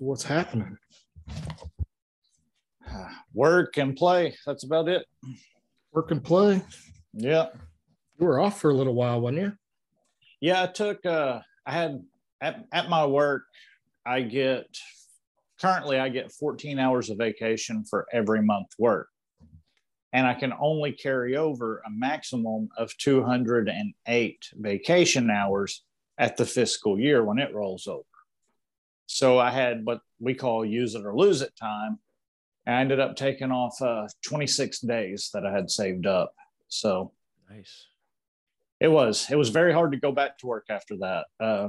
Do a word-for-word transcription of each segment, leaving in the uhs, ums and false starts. So what's happening? Work and play. That's about it. Work and play. Yeah. You were off for a little while, weren't you? Yeah, I took, uh, I had, at, at my work, I get, currently I get fourteen hours of vacation for every month work. And I can only carry over a maximum of two hundred eight vacation hours at the fiscal year when it rolls over. So I had what we call use it or lose it time. I ended up taking off uh, twenty-six days that I had saved up. So nice. It was, it was very hard to go back to work after that. Uh,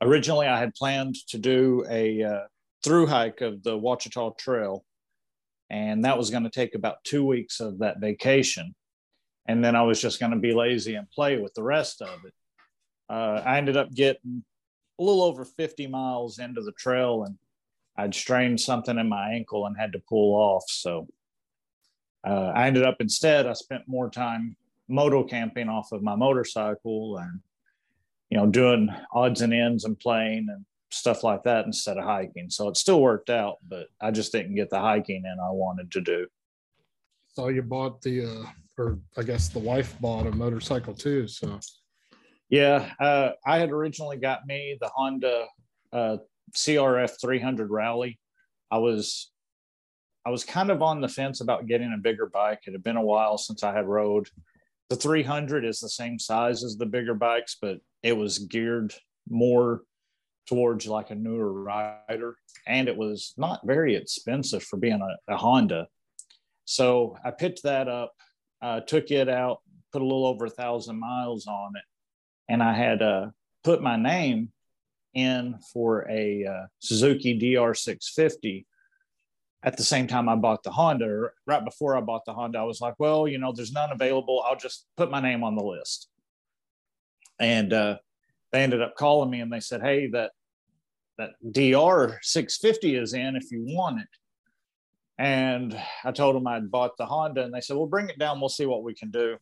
originally, I had planned to do a uh, through hike of the Wachita Trail. And that was going to take about two weeks of that vacation. And then I was just going to be lazy and play with the rest of it. Uh, I ended up getting a little over fifty miles into the trail, and I'd strained something in my ankle and had to pull off. So uh, I ended up instead, I spent more time moto camping off of my motorcycle and, you know, doing odds and ends and playing and stuff like that instead of hiking. So it still worked out, but I just didn't get the hiking in I wanted to do. So you bought the, uh, or I guess the wife bought a motorcycle too. So yeah, uh, I had originally got me the Honda uh, C R F three hundred Rally. I was, I was kind of on the fence about getting a bigger bike. It had been a while since I had rode. The three hundred is the same size as the bigger bikes, but it was geared more towards like a newer rider, and it was not very expensive for being a, a Honda. So I picked that up, uh, took it out, put a little over a thousand miles on it. And I had uh, put my name in for a uh, Suzuki D R six fifty at the same time I bought the Honda. Right before I bought the Honda, I was like, well, you know, there's none available. I'll just put my name on the list. And uh, they ended up calling me and they said, hey, that that D R six fifty is in if you want it. And I told them I'd bought the Honda, and they said, well, bring it down. We'll see what we can do.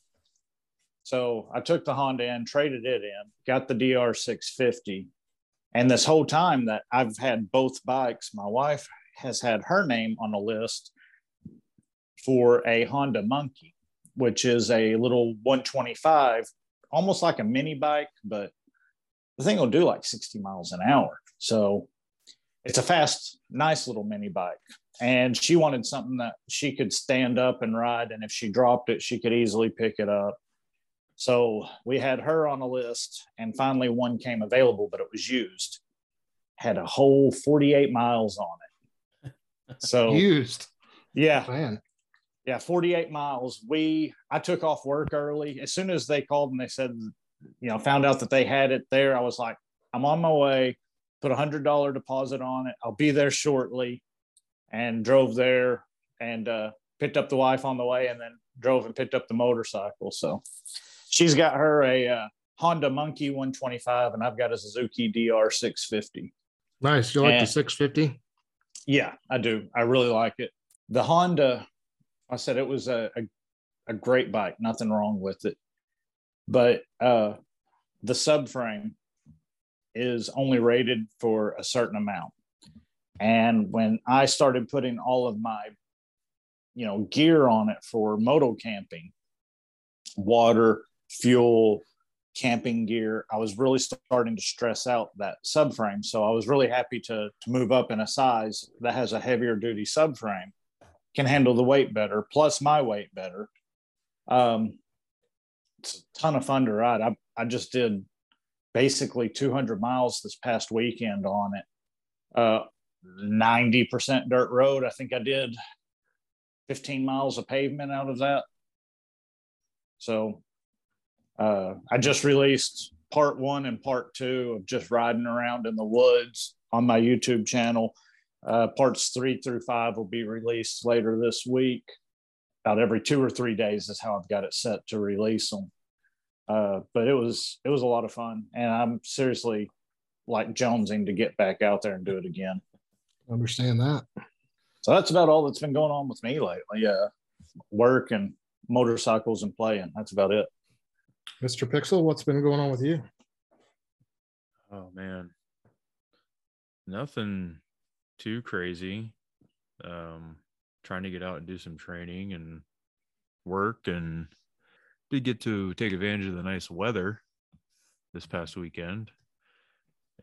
So I took the Honda in, traded it in, got the D R six fifty. And this whole time that I've had both bikes, my wife has had her name on a list for a Honda Monkey, which is a little one twenty-five, almost like a mini bike, but the thing will do like sixty miles an hour. So it's a fast, nice little mini bike. And she wanted something that she could stand up and ride. And if she dropped it, she could easily pick it up. So we had her on a list, and finally one came available, but it was used. Had a whole forty-eight miles on it. So used. Yeah. Man. Yeah. forty-eight miles. We, I took off work early. As soon as they called and they said, you know, found out that they had it there, I was like, I'm on my way, put a hundred dollar deposit on it. I'll be there shortly. And drove there and uh, picked up the wife on the way, and then drove and picked up the motorcycle. So she's got her a uh, Honda Monkey one twenty-five, and I've got a Suzuki D R six fifty. Nice. You like and, the six fifty? Yeah, I do. I really like it. The Honda, I said it was a, a, a great bike. Nothing wrong with it. But uh, the subframe is only rated for a certain amount. And when I started putting all of my, you know, gear on it for moto camping, water, fuel, camping gear, I was really starting to stress out that subframe. So I was really happy to, to move up in a size that has a heavier duty subframe, can handle the weight better, plus my weight better. Um, It's a ton of fun to ride. I, I just did basically two hundred miles this past weekend on it. Uh, ninety percent dirt road. I think I did fifteen miles of pavement out of that. So uh, I just released part one and part two of just riding around in the woods on my YouTube channel. Uh, parts three through five will be released later this week. About every two or three days is how I've got it set to release them. Uh, but it was it was a lot of fun, and I'm seriously like jonesing to get back out there and do it again. Understand that. So that's about all that's been going on with me lately. Yeah, uh, work and motorcycles and playing. That's about it. Mister Pixel, what's been going on with you? Oh man, nothing too crazy. Um, trying to get out and do some training and work, and did get to take advantage of the nice weather this past weekend.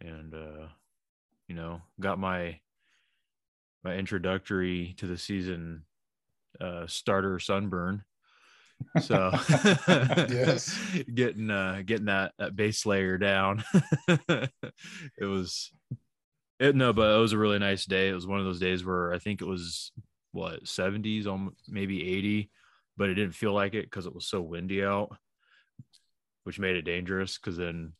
And, uh, you know, got my, my introductory to the season, uh, starter sunburn. So yes, getting, uh, getting that, that base layer down. it was, it, no, but it was a really nice day. It was one of those days where I think it was what, seventies, on maybe eighty, but it didn't feel like it because it was so windy out, which made it dangerous. Because then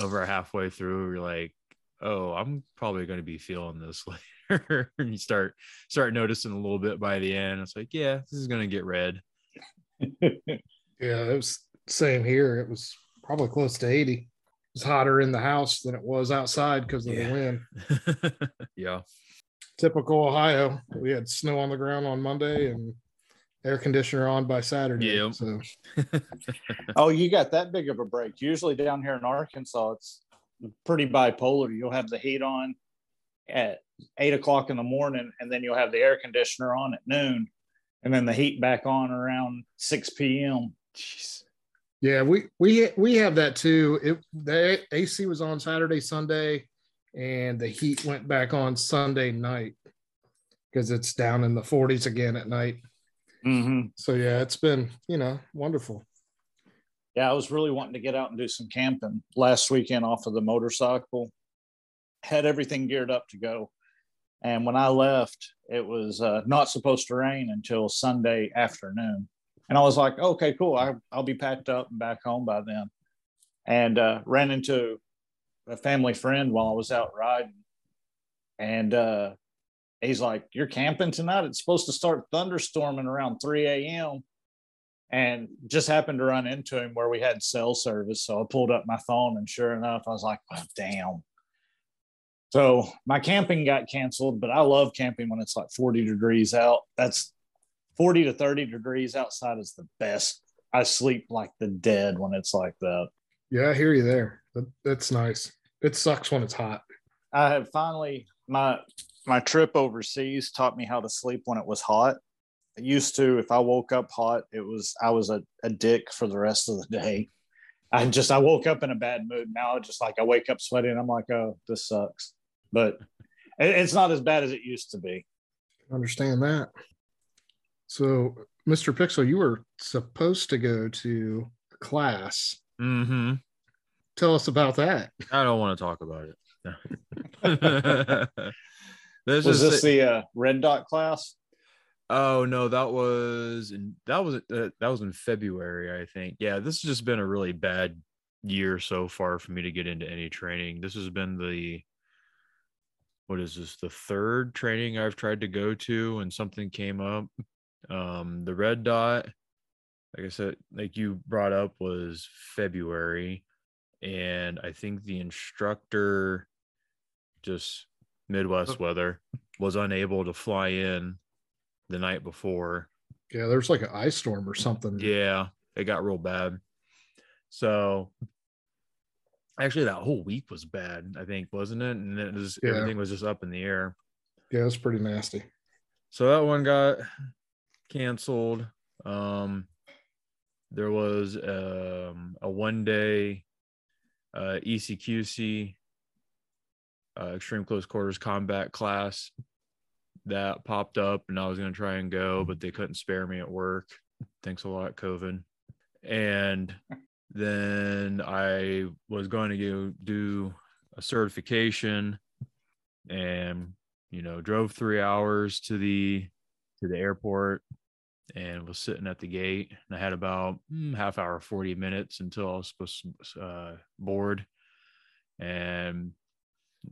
over halfway through, you're like, oh, I'm probably going to be feeling this later. And you start start noticing a little bit by the end. It's like, yeah, this is going to get red. Yeah, it was same here. It was probably close to eighty. It was hotter in the house than it was outside because of yeah. the wind. Yeah. Typical Ohio. We had snow on the ground on Monday and air conditioner on by Saturday. Yeah. So. Oh, you got that big of a break. Usually down here in Arkansas, it's pretty bipolar. You'll have the heat on at eight o'clock in the morning, and then you'll have the air conditioner on at noon, and then the heat back on around six p.m. Jeez. Yeah, we we we have that too. It the A C was on Saturday, Sunday, and the heat went back on Sunday night because it's down in the forties again at night. Mm-hmm. So yeah, it's been, you know, wonderful. Yeah, I was really wanting to get out and do some camping last weekend off of the motorcycle. Had everything geared up to go, and when I left, it was uh, not supposed to rain until Sunday afternoon. And I was like, okay, cool, I, I'll be packed up and back home by then. And uh, ran into a family friend while I was out riding, and uh, he's like, you're camping tonight? It's supposed to start thunderstorming around three a.m. And just happened to run into him where we had cell service. So I pulled up my phone, and sure enough, I was like, oh, damn. So my camping got canceled, but I love camping when it's like forty degrees out. That's forty to thirty degrees outside is the best. I sleep like the dead when it's like that. Yeah, I hear you there. That's nice. It sucks when it's hot. I have finally, my... My trip overseas taught me how to sleep when it was hot. I used to, if I woke up hot, it was, I was a, a dick for the rest of the day. I just, I woke up in a bad mood. Now it's just like, I wake up sweaty and I'm like, oh, this sucks. But it, it's not as bad as it used to be. I understand that. So, Mister Pixel, you were supposed to go to class. Mm-hmm. Tell us about that. I don't want to talk about it. This was this the, the uh, red dot class? Oh no, that was in, that was uh, that was in February, I think. Yeah, this has just been a really bad year so far for me to get into any training. This has been the what is this the third training I've tried to go to, and something came up. Um, the red dot, like I said, like you brought up, was February, and I think the instructor just. Midwest weather was unable to fly in the night before. Yeah, there was like an ice storm or something. Yeah, it got real bad. So actually that whole week was bad, I think, wasn't it? And it was, yeah. Everything was just up in the air. Yeah, it was pretty nasty. So that one got canceled. Um, there was um, a one-day uh, E C Q C Uh, Extreme Close Quarters Combat class that popped up, and I was going to try and go, but they couldn't spare me at work. Thanks a lot, COVID. And then I was going to go do a certification, and you know, drove three hours to the to the airport, and was sitting at the gate, and I had about mm, half hour, forty minutes until I was supposed to uh, board, and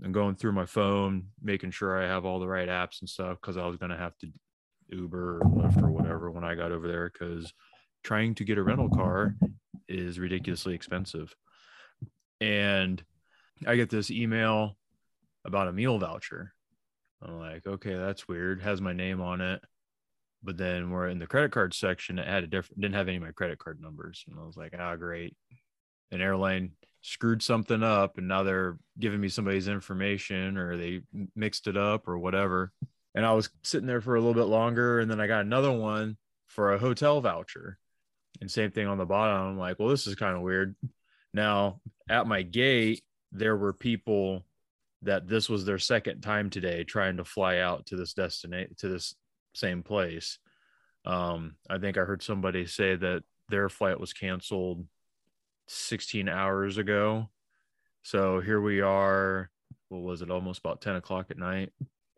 I'm going through my phone, making sure I have all the right apps and stuff, because I was going to have to Uber or Lyft or whatever when I got over there, because trying to get a rental car is ridiculously expensive. And I get this email about a meal voucher. I'm like, okay, that's weird. It has my name on it. But then we're in the credit card section. It had a different, didn't have any of my credit card numbers. And I was like, ah, great. An airline screwed something up and now they're giving me somebody's information or they mixed it up or whatever. And I was sitting there for a little bit longer. And then I got another one for a hotel voucher and same thing on the bottom. I'm like, well, this is kind of weird. Now at my gate, there were people that this was their second time today trying to fly out to this destination, to this same place. Um, I think I heard somebody say that their flight was canceled sixteen hours ago. So here we are, what was it? Almost about ten o'clock at night.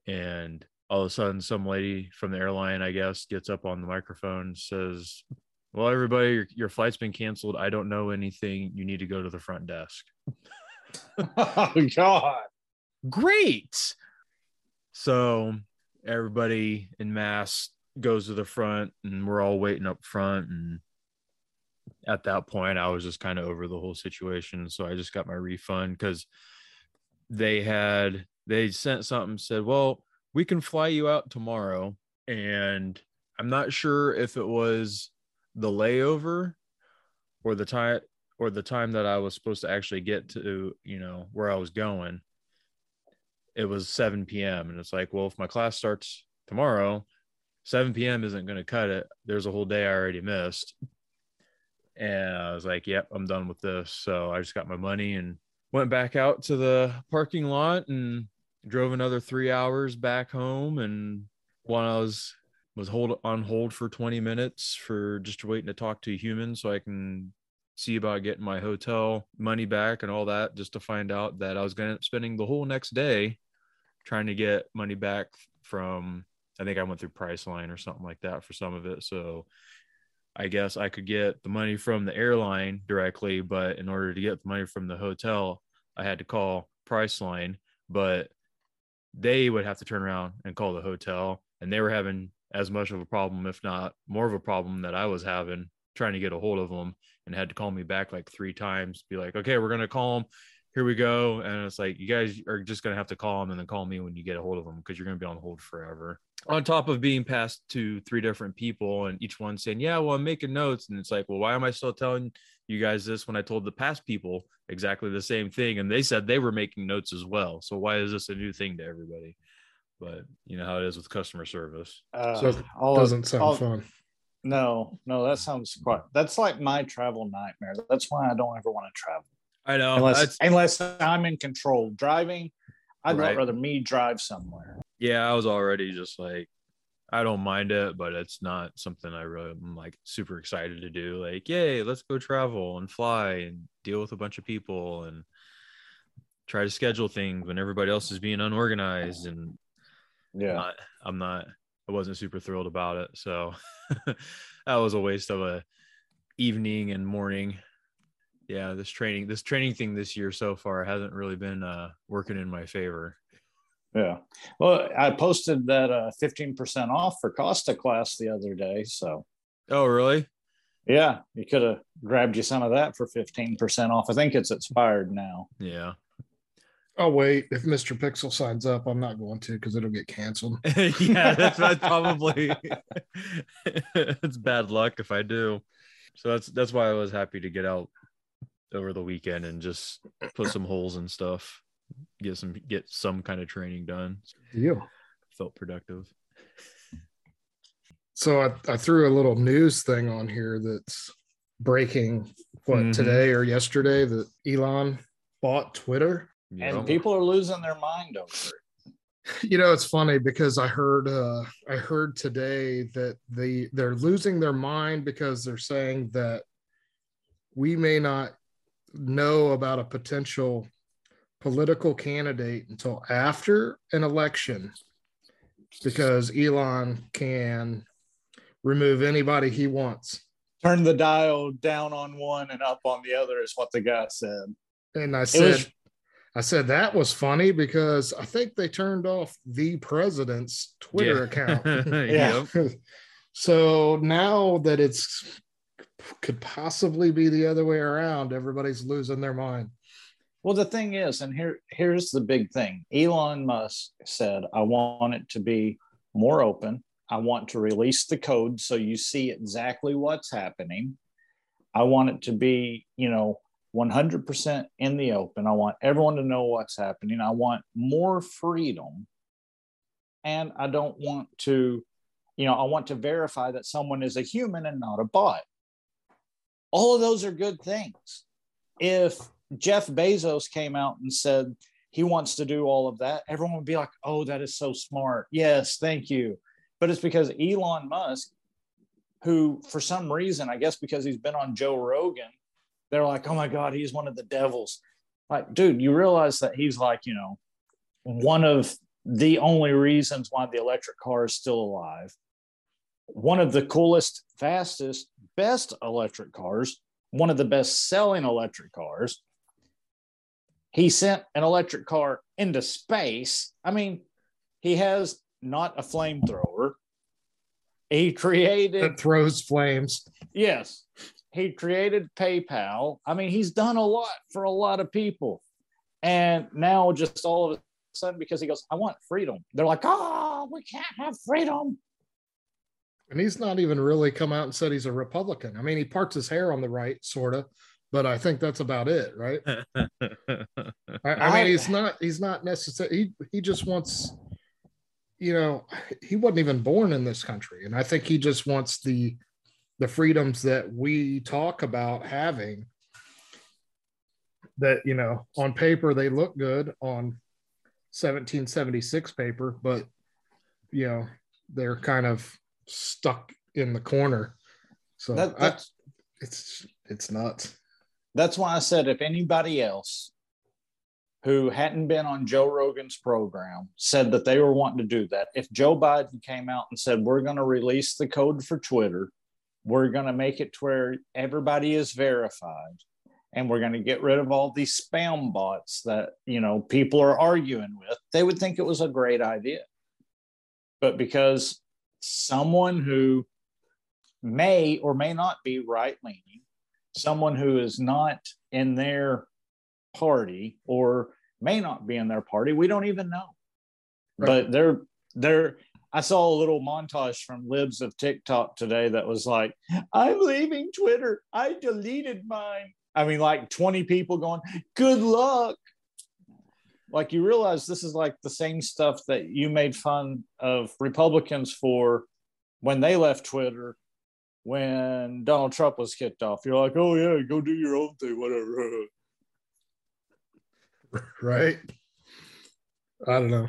And all of a sudden some lady from the airline, I guess, gets up on the microphone, says, well, everybody, your, your flight's been canceled. I don't know anything. You need to go to the front desk. Oh God. Great. So everybody in mass goes to the front and we're all waiting up front. And at that point I was just kind of over the whole situation. So I just got my refund because they had, they sent something, said, well, we can fly you out tomorrow. And I'm not sure if it was the layover or the time or the time that I was supposed to actually get to, you know, where I was going. It was seven p.m. And it's like, well, if my class starts tomorrow, seven p.m. isn't going to cut it. There's a whole day I already missed. And I was like, yep, I'm done with this. So I just got my money and went back out to the parking lot and drove another three hours back home. And while I was was hold, on hold for twenty minutes for just waiting to talk to a human so I can see about getting my hotel money back and all that, just to find out that I was going to end up spending the whole next day trying to get money back from, I think I went through Priceline or something like that for some of it. So I guess I could get the money from the airline directly, but in order to get the money from the hotel, I had to call Priceline, but they would have to turn around and call the hotel. And they were having as much of a problem, if not more of a problem that I was having trying to get a hold of them, and had to call me back like three times, be like, okay, we're going to call them. Here we go. And it's like, you guys are just going to have to call them and then call me when you get a hold of them, because you're going to be on hold forever. On top of being passed to three different people and each one saying, yeah, well, I'm making notes. And it's like, well, why am I still telling you guys this when I told the past people exactly the same thing? And they said they were making notes as well. So why is this a new thing to everybody? But you know how it is with customer service. Uh, so it doesn't sound all, fun. No, no, that sounds quite, that's like my travel nightmare. That's why I don't ever want to travel. I know. Unless, unless I'm in control driving, I'd right. rather me drive somewhere. Yeah, I was already just like, I don't mind it, but it's not something I really am like super excited to do. Like, yay, let's go travel and fly and deal with a bunch of people and try to schedule things when everybody else is being unorganized. And yeah, I'm not, I'm not I wasn't super thrilled about it. So that was a waste of a evening and morning. Yeah, this training, this training thing this year so far hasn't really been uh, working in my favor. Yeah. Well, I posted that uh, fifteen percent off for Costa class the other day. So. Oh, really? Yeah. You could have grabbed you some of that for fifteen percent off. I think it's expired now. Yeah. Oh, wait. If Mister Pixel signs up, I'm not going to, because it'll get canceled. Yeah, that's probably. It's bad luck if I do. So that's that's why I was happy to get out over the weekend and just put some holes in stuff, get some get some kind of training done. Yeah, felt productive. So I, I threw a little news thing on here that's breaking what mm-hmm. today or yesterday, that Elon bought Twitter, yeah. and people are losing their mind over it. You know, it's funny because I heard uh, I heard today that they they're losing their mind because they're saying that we may not know about a potential political candidate until after an election, because Elon can remove anybody he wants. Turn the dial down on one and up on the other is what the guy said. And I said, was- I said, that was funny, because I think they turned off the president's Twitter yeah. account. Yeah. Yep. So now that it's could possibly be the other way around, everybody's losing their mind. Well, the thing is, and here here's the big thing. Elon Musk said, I want it to be more open. I want to release the code so you see exactly what's happening. I want it to be, you know, one hundred percent in the open. I want everyone to know what's happening. I want more freedom. And I don't want to, you know, I want to verify that someone is a human and not a bot. All of those are good things. If Jeff Bezos came out and said he wants to do all of that, everyone would be like, oh, that is so smart. Yes, thank you. But it's because Elon Musk, who for some reason, I guess because he's been on Joe Rogan, they're like, oh my God, he's one of the devils. Like, dude, you realize that he's like, you know, one of the only reasons why the electric car is still alive. One of the coolest, fastest, best electric cars, one of the best selling electric cars. He sent an electric car into space. I mean, he has not a flamethrower. He created... that throws flames. Yes. He created PayPal. I mean, he's done a lot for a lot of people. And now just all of a sudden, because he goes, I want freedom. They're like, oh, we can't have freedom. And he's not even really come out and said he's a Republican. I mean, he parts his hair on the right, sort of, but I think that's about it, right? I, I mean, he's not he's not necessarily, he, he just wants, you know, he wasn't even born in this country. And I think he just wants the the freedoms that we talk about having that, you know, on paper, they look good on seventeen seventy-six paper, but, you know, they're kind of stuck in the corner. So that, that's I, it's it's nuts. That's why I said if anybody else who hadn't been on Joe Rogan's program said that they were wanting to do that, if Joe Biden came out and said we're going to release the code for Twitter, we're going to make it to where everybody is verified, and we're going to get rid of all these spam bots that, you know, people are arguing with, they would think it was a great idea. But because someone who may or may not be right-leaning, someone who is not in their party or may not be in their party, we don't even know. Right. But they're, they're, I saw a little montage from Libs of TikTok today that was like, I'm leaving Twitter. I deleted mine. I mean, like twenty people going, good luck. Like, you realize this is like the same stuff that you made fun of Republicans for when they left Twitter, when Donald Trump was kicked off. You're like, oh, yeah, go do your own thing, whatever. Right? I don't know.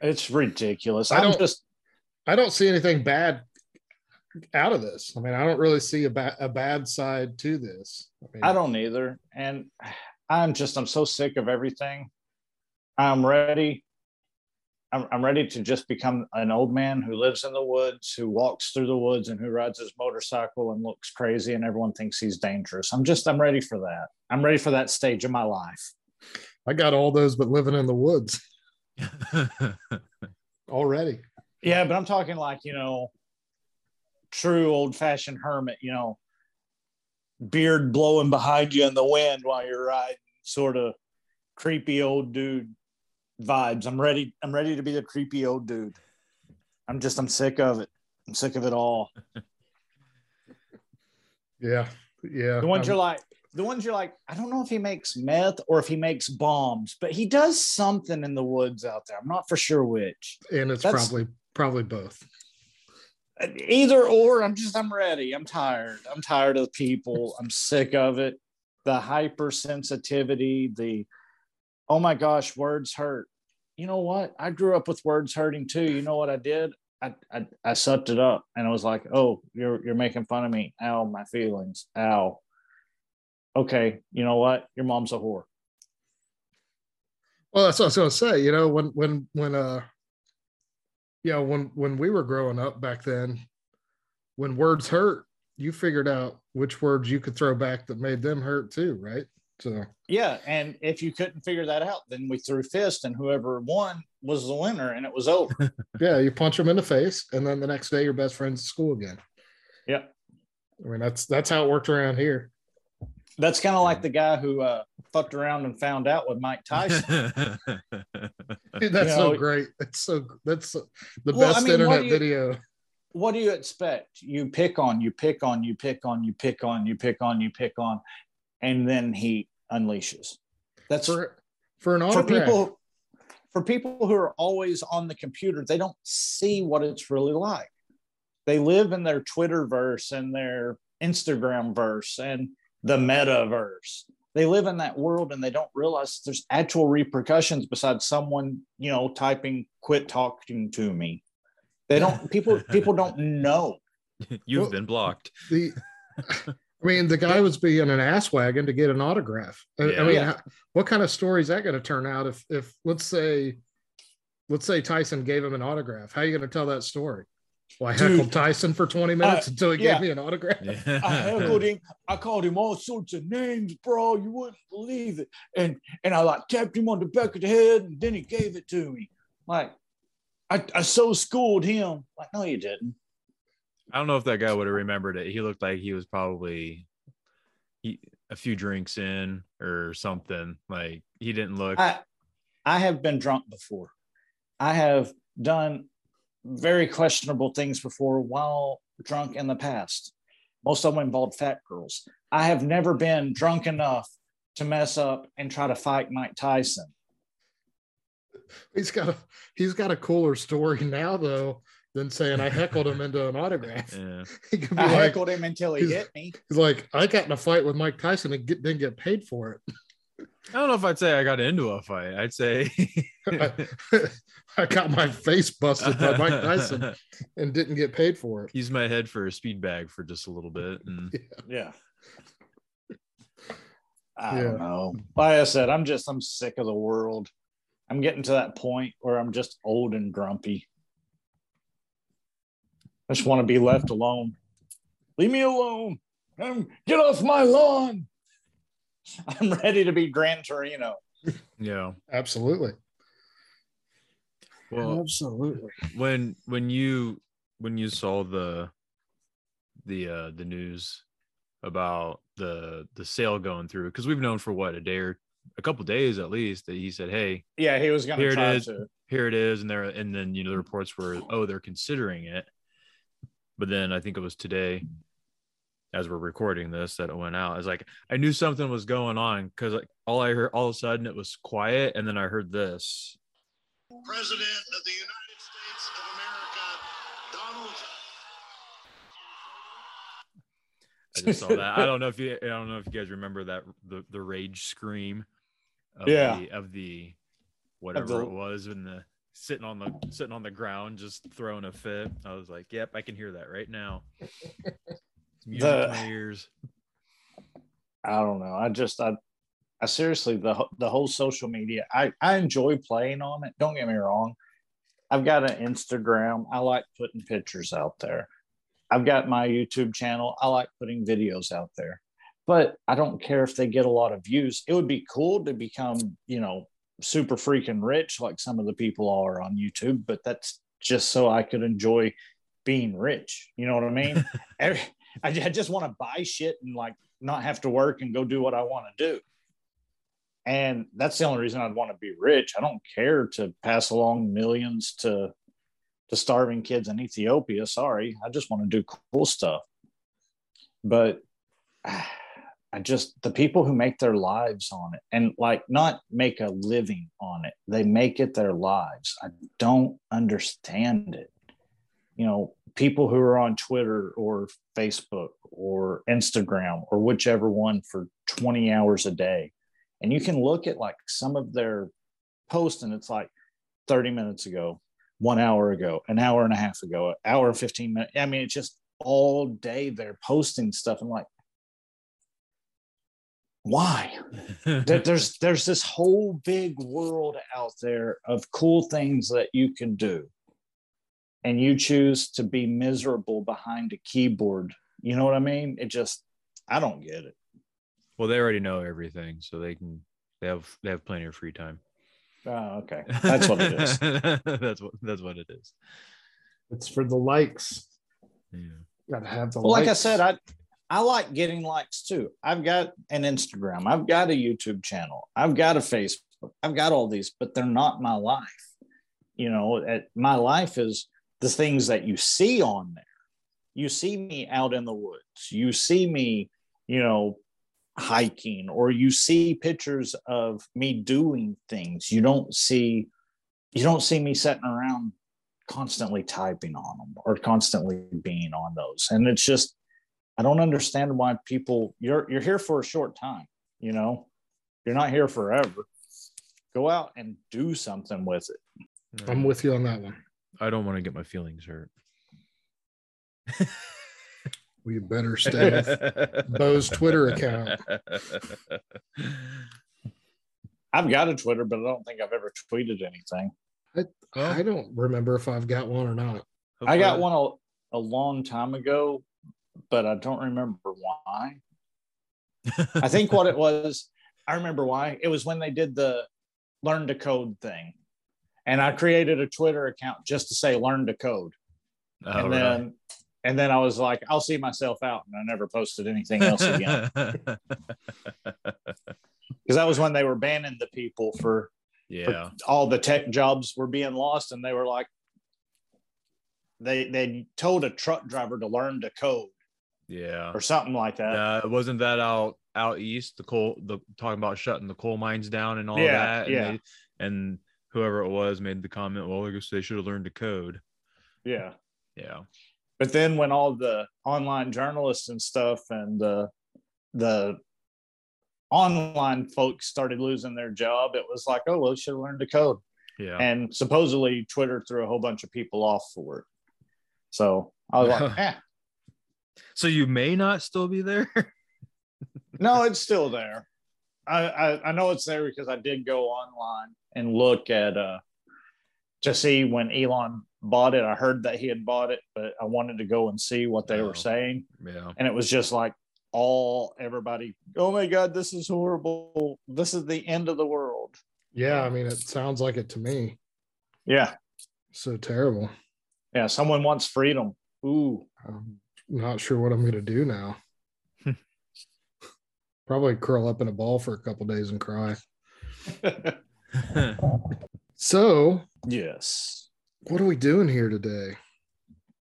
It's ridiculous. I don't, I'm just... I don't see anything bad out of this. I mean, I don't really see a, ba- a bad side to this. I mean, I don't either. And I'm just, I'm so sick of everything. I'm ready. I'm, I'm ready to just become an old man who lives in the woods, who walks through the woods, and who rides his motorcycle and looks crazy and everyone thinks he's dangerous. I'm just, I'm ready for that. I'm ready for that stage of my life. I got all those, but living in the woods already. Yeah, but I'm talking like, you know, true old-fashioned hermit, you know, beard blowing behind you in the wind while you're riding, sort of creepy old dude vibes. I'm ready. I'm ready to be the creepy old dude. I'm just, I'm sick of it. I'm sick of it all. Yeah. Yeah. The ones I'm... you're like, the ones you're like, I don't know if he makes meth or if he makes bombs, but he does something in the woods out there. I'm not for sure which. And it's That's... probably, probably both. Either or, I'm just, I'm ready. I'm tired. I'm tired of people. I'm sick of it. The hypersensitivity, the, oh my gosh, words hurt. You know what? I grew up with words hurting too. You know what I did? I I, I sucked it up and I was like, oh, you're you're making fun of me. Ow, my feelings. Ow. Okay, you know what? Your mom's a whore. Well, that's what I was gonna say. You know, when when when uh, yeah, when when we were growing up back then, when words hurt, you figured out which words you could throw back that made them hurt too, right? So. Yeah, and if you couldn't figure that out, then we threw fist, and whoever won was the winner, and it was over. Yeah, you punch them in the face, and then the next day you're best friends at school again. Yeah, I mean that's that's how it worked around here. That's kind of like the guy who uh, fucked around and found out with Mike Tyson. Dude, that's you know, so great. That's so that's the well, best I mean, internet what do you, video. What do you expect? You pick on, you pick on, you pick on, you pick on, you pick on, you pick on, you pick on. and then he unleashes. That's for, for an autograph. For people, for people who are always on the computer, they don't see what it's really like. They live in their Twitterverse and their Instagramverse and the metaverse. They live in that world and they don't realize there's actual repercussions besides someone, you know, typing, "Quit talking to me." They don't, people, people don't know. You've well, been blocked. The, I mean, the guy was being an ass wagon to get an autograph. I, yeah. I mean, yeah. what kind of story is that going to turn out if, if let's say, let's say Tyson gave him an autograph? How are you going to tell that story? Well, I heckled Dude, Tyson for twenty minutes uh, until he yeah. gave me an autograph. Yeah. I heckled him. I called him all sorts of names, bro. You wouldn't believe it. And and I like tapped him on the back of the head, and then he gave it to me. Like, I, I so schooled him. Like, no, you didn't. I don't know if that guy would have remembered it. He looked like he was probably he, a few drinks in or something. Like, he didn't look. I, I have been drunk before. I have done very questionable things before while drunk in the past. Most of them involved fat girls. I have never been drunk enough to mess up and try to fight Mike Tyson. He's got a he's got a cooler story now though than saying I heckled him into an autograph. Yeah. He could be I like, heckled him until he hit me. He's like, I got in a fight with Mike Tyson and get, didn't get paid for it. I don't know if I'd say I got into a fight. I'd say I, I got my face busted by Mike Tyson and didn't get paid for it. Use my head for a speed bag for just a little bit. And... Yeah. yeah. I yeah. don't know. Like I said, I'm just, I'm sick of the world. I'm getting to that point where I'm just old and grumpy. I just want to be left alone. Leave me alone. I'm, get off my lawn. I'm ready to be Gran Torino. Yeah, absolutely. Well, absolutely. When when you when you saw the the uh, the news about the the sale going through, because we've known for what, a day or a couple days at least, that he said, "Hey, yeah, he was going to try to here it is," and there and then you know the reports were, "Oh, they're considering it," but then I think it was today, as we're recording this, that it went out. I was like, I knew something was going on because like, all I heard, all of a sudden it was quiet. And then I heard this. President of the United States of America, Donald Trump. I just saw that. I don't know if you, I don't know if you guys remember that, the, the rage scream of yeah. the, of the, whatever of the- it was in the sitting on the, sitting on the ground, just throwing a fit. I was like, yep, I can hear that right now. The, years. I don't know. I just, I, I seriously, the the whole social media, I, I enjoy playing on it. Don't get me wrong. I've got an Instagram. I like putting pictures out there. I've got my YouTube channel. I like putting videos out there, but I don't care if they get a lot of views. It would be cool to become, you know, super freaking rich like some of the people are on YouTube, but that's just so I could enjoy being rich. You know what I mean? Every, I just want to buy shit and like not have to work and go do what I want to do. And that's the only reason I'd want to be rich. I don't care to pass along millions to, to starving kids in Ethiopia. Sorry. I just want to do cool stuff. But I just, the people who make their lives on it and like not make a living on it, they make it their lives. I don't understand it. You know, people who are on Twitter or Facebook or Instagram or whichever one for twenty hours a day. And you can look at like some of their posts and it's like thirty minutes ago, one hour ago, an hour and a half ago, an hour and fifteen minutes. I mean, it's just all day they're posting stuff and like, why? there's, there's this whole big world out there of cool things that you can do. And you choose to be miserable behind a keyboard. You know what I mean? It just, I don't get it. Well, they already know everything, so they can, they have, they have plenty of free time. Oh, okay. That's what it is. that's what, that's what it is. It's for the likes. Yeah. You gotta have the well, likes. Like I said, I, I like getting likes too. I've got an Instagram. I've got a YouTube channel. I've got a Facebook. I've got all these, but they're not my life. You know, at, my life is the things that you see on there. You see me out in the woods. You see me, you know, hiking, or you see pictures of me doing things. You don't see, you don't see me sitting around constantly typing on them or constantly being on those. And it's just, I don't understand why people, you're, you're here for a short time, you know, you're not here forever. Go out and do something with it. I'm with you on that one. I don't want to get my feelings hurt. We better stay with Bo's Twitter account. I've got a Twitter, but I don't think I've ever tweeted anything. I, I don't remember if I've got one or not. Okay. I got one a, a long time ago, but I don't remember why. I think what it was, I remember why. It was when they did the learn to code thing. And I created a Twitter account just to say learn to code. Oh, and then right. And then I was like, I'll see myself out. And I never posted anything else again. Because that was when they were banning the people for, yeah. for all the tech jobs were being lost. And they were like, they they told a truck driver to learn to code. Yeah. Or something like that. Uh, wasn't that out out east? The coal, the talking about shutting the coal mines down and all yeah, that. And yeah. They, and whoever it was made the comment, well, I guess they should have learned to code. Yeah. Yeah. But then when all the online journalists and stuff and the, the online folks started losing their job, it was like, oh, well, you should have learned to code. Yeah. And supposedly Twitter threw a whole bunch of people off for it. So I was like, eh. So you may not still be there? No, it's still there. I, I, I know it's there because I did go online and look at uh, to see when Elon bought it. I heard that he had bought it, but I wanted to go and see what they oh, were saying. Yeah. And it was just like all everybody, oh my God, this is horrible. This is the end of the world. Yeah. I mean, it sounds like it to me. Yeah. So terrible. Yeah. Someone wants freedom. Ooh. I'm not sure what I'm going to do now. Probably curl up in a ball for a couple days and cry. So, yes. What are we doing here today?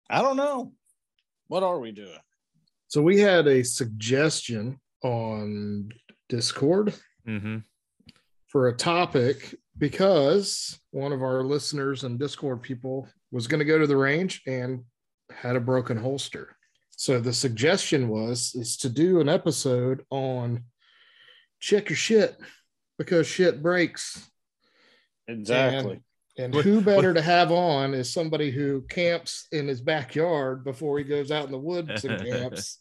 I don't know. What are we doing? So we had a suggestion on Discord mm-hmm. for a topic because one of our listeners and Discord people was going to go to the range and had a broken holster. So the suggestion was is to do an episode on check your shit because shit breaks. Exactly. And And who better to have on is somebody who camps in his backyard before he goes out in the woods and camps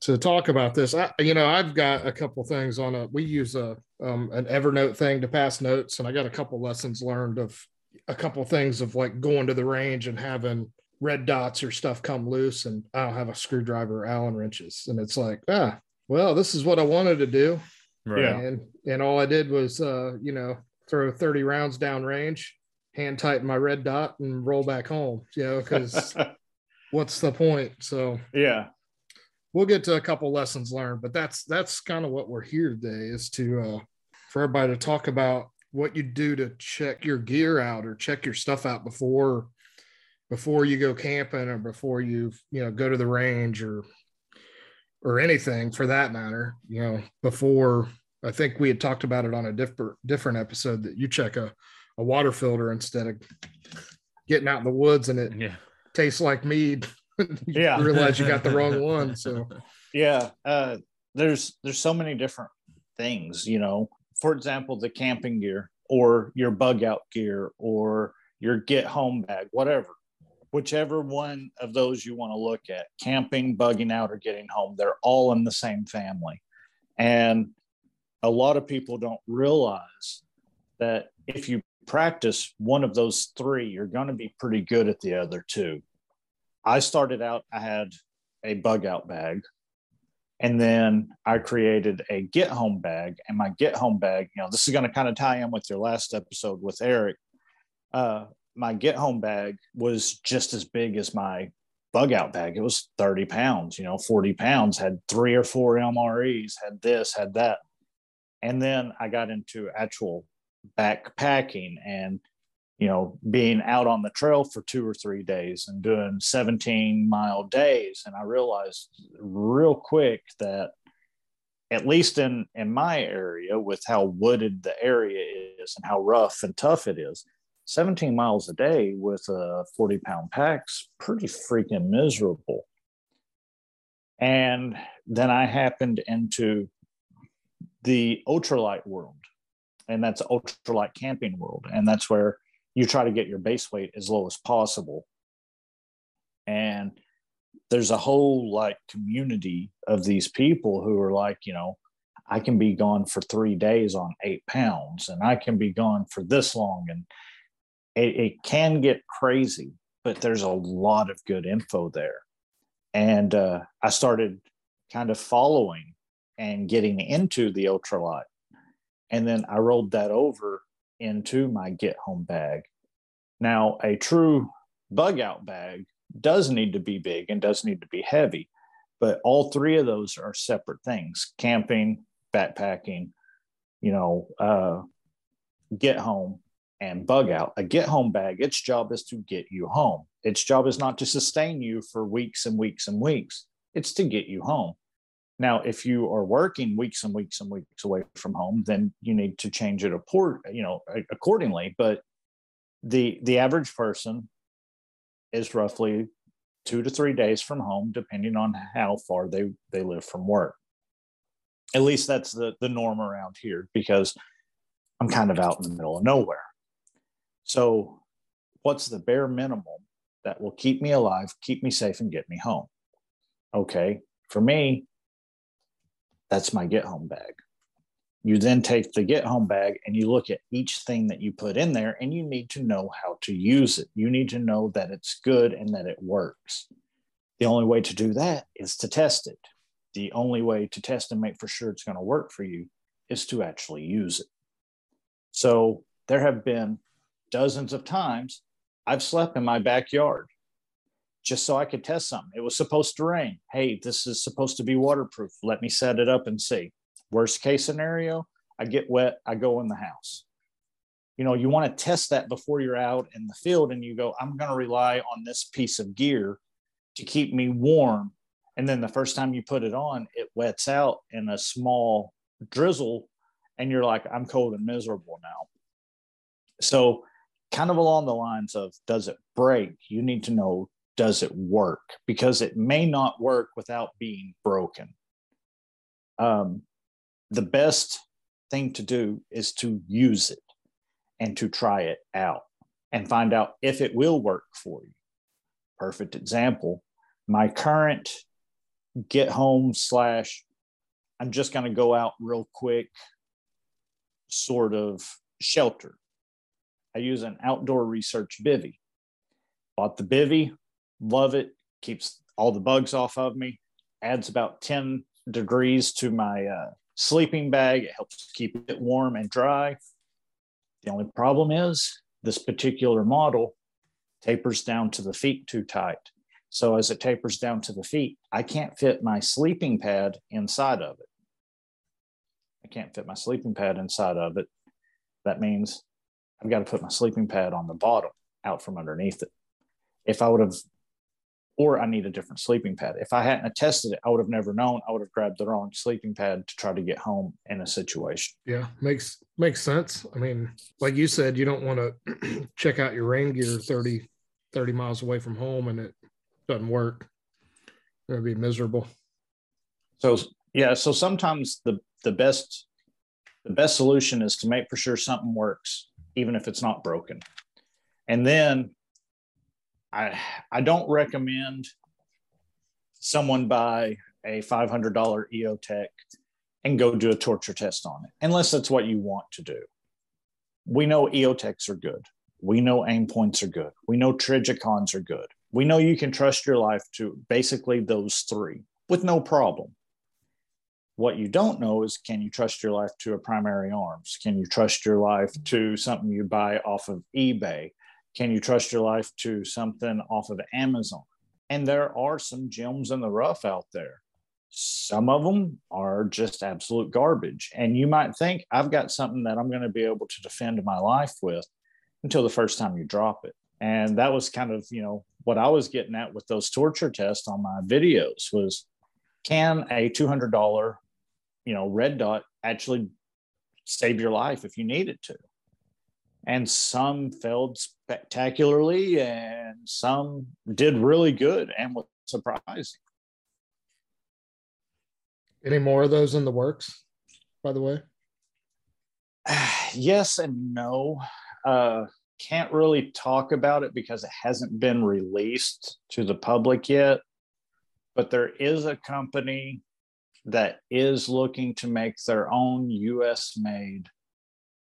to talk about this. I, you know, I've got a couple things on a, we use a, um, an Evernote thing to pass notes. And I got a couple lessons learned of a couple things of like going to the range and having red dots or stuff come loose. And I don't have a screwdriver or Allen wrenches. And it's like, ah, well, this is what I wanted to do. Right. And, and all I did was, uh, you know, throw thirty rounds down range. Hand tighten my red dot and roll back home, you know, because what's the point? So yeah, we'll get to a couple lessons learned, but that's that's kind of what we're here today is to uh, for everybody to talk about what you do to check your gear out or check your stuff out before before you go camping or before you you know go to the range or or anything for that matter. You know, before I think we had talked about it on a different different episode that you check a. a water filter instead of getting out in the woods and it yeah. tastes like mead. you yeah. realize you got the wrong one. So yeah. Uh, there's, there's so many different things, you know, for example, the camping gear or your bug out gear or your get home bag, whatever, whichever one of those you want to look at, camping, bugging out, or getting home. They're all in the same family. And a lot of people don't realize that if you practice one of those three, you're going to be pretty good at the other two. I started out, I had a bug out bag, and then I created a get home bag. And my get home bag, you know, this is going to kind of tie in with your last episode with Eric. Uh, my get home bag was just as big as my bug out bag. It was thirty pounds, you know, forty pounds, had three or four M R Es, had this, had that. And then I got into actual backpacking and, you know, being out on the trail for two or three days and doing seventeen mile days. And I realized real quick that at least in, in my area, with how wooded the area is and how rough and tough it is, seventeen miles a day with a forty pound pack's pretty freaking miserable. And then I happened into the ultralight world, and that's ultralight camping world. And that's where you try to get your base weight as low as possible. And there's a whole like community of these people who are like, you know, I can be gone for three days on eight pounds and I can be gone for this long. And it, it can get crazy, but there's a lot of good info there. And uh, I started kind of following and getting into the ultralight. And then I rolled that over into my get home bag. Now, a true bug out bag does need to be big and does need to be heavy, but all three of those are separate things: camping, backpacking, you know, uh, get home, and bug out. A get home bag, its job is to get you home. Its job is not to sustain you for weeks and weeks and weeks. It's to get you home. Now, if you are working weeks and weeks and weeks away from home, then you need to change it apport, you know, accordingly. But the the average person is roughly two to three days from home, depending on how far they, they live from work. At least that's the, the norm around here, because I'm kind of out in the middle of nowhere. So what's the bare minimum that will keep me alive, keep me safe, and get me home? Okay, for me, that's my get home bag. You then take the get home bag and you look at each thing that you put in there, and you need to know how to use it. You need to know that it's good and that it works. The only way to do that is to test it. The only way to test and make for sure it's going to work for you is to actually use it. So there have been dozens of times I've slept in my backyard just so I could test something. It was supposed to rain. Hey, this is supposed to be waterproof. Let me set it up and see. Worst case scenario, I get wet, I go in the house. You know, you want to test that before you're out in the field, and you go, I'm going to rely on this piece of gear to keep me warm. And then the first time you put it on, it wets out in a small drizzle, and you're like, I'm cold and miserable now. So kind of along the lines of, does it break? You need to know, does it work? Because it may not work without being broken. Um, The best thing to do is to use it and to try it out and find out if it will work for you. Perfect example. My current get home slash I'm just going to go out real quick sort of shelter. I use an Outdoor Research bivvy. Bought the bivvy. Love it. Keeps all the bugs off of me. Adds about ten degrees to my uh, sleeping bag. It helps keep it warm and dry. The only problem is this particular model tapers down to the feet too tight. So as it tapers down to the feet, I can't fit my sleeping pad inside of it. I can't fit my sleeping pad inside of it. That means I've got to put my sleeping pad on the bottom out from underneath it. If I would have, or I need a different sleeping pad. If I hadn't tested it, I would have never known. I would have grabbed the wrong sleeping pad to try to get home in a situation. Yeah, makes makes sense. I mean, like you said, you don't want to check out your rain gear thirty, thirty miles away from home and it doesn't work. It would be miserable. So, yeah, so sometimes the the best the best solution is to make for sure something works, even if it's not broken. And then I I don't recommend someone buy a five hundred dollars EOTech and go do a torture test on it, unless that's what you want to do. We know EOTechs are good. We know Aimpoints are good. We know Trijicons are good. We know you can trust your life to basically those three with no problem. What you don't know is, can you trust your life to a Primary Arms? Can you trust your life to something you buy off of eBay? Can you trust your life to something off of Amazon? And there are some gems in the rough out there. Some of them are just absolute garbage. And you might think, I've got something that I'm going to be able to defend my life with, until the first time you drop it. And that was kind of, you know, what I was getting at with those torture tests on my videos was, can a two hundred dollars you know, red dot actually save your life if you need it to. And some failed spectacularly and some did really good and was surprising. Any more of those in the works, by the way? Yes and no. Uh, can't really talk about it because it hasn't been released to the public yet. But there is a company that is looking to make their own U S made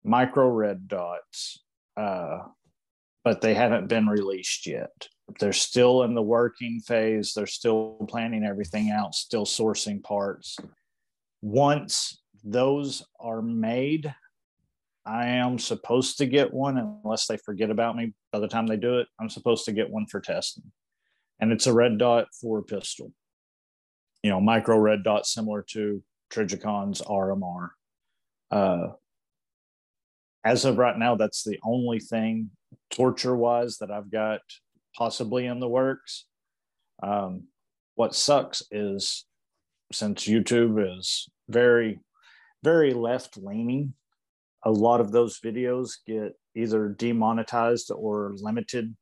micro red dots, uh, but they haven't been released yet. They're still in the working phase. They're still planning everything out, still sourcing parts. Once those are made, I am supposed to get one, unless they forget about me by the time they do it. I'm supposed to get one for testing. And it's a red dot for a pistol. You know, micro red dot, similar to Trijicon's R M R. Uh, as of right now, that's the only thing torture-wise that I've got possibly in the works. Um, what sucks is, since YouTube is very, very left-leaning, a lot of those videos get either demonetized or limited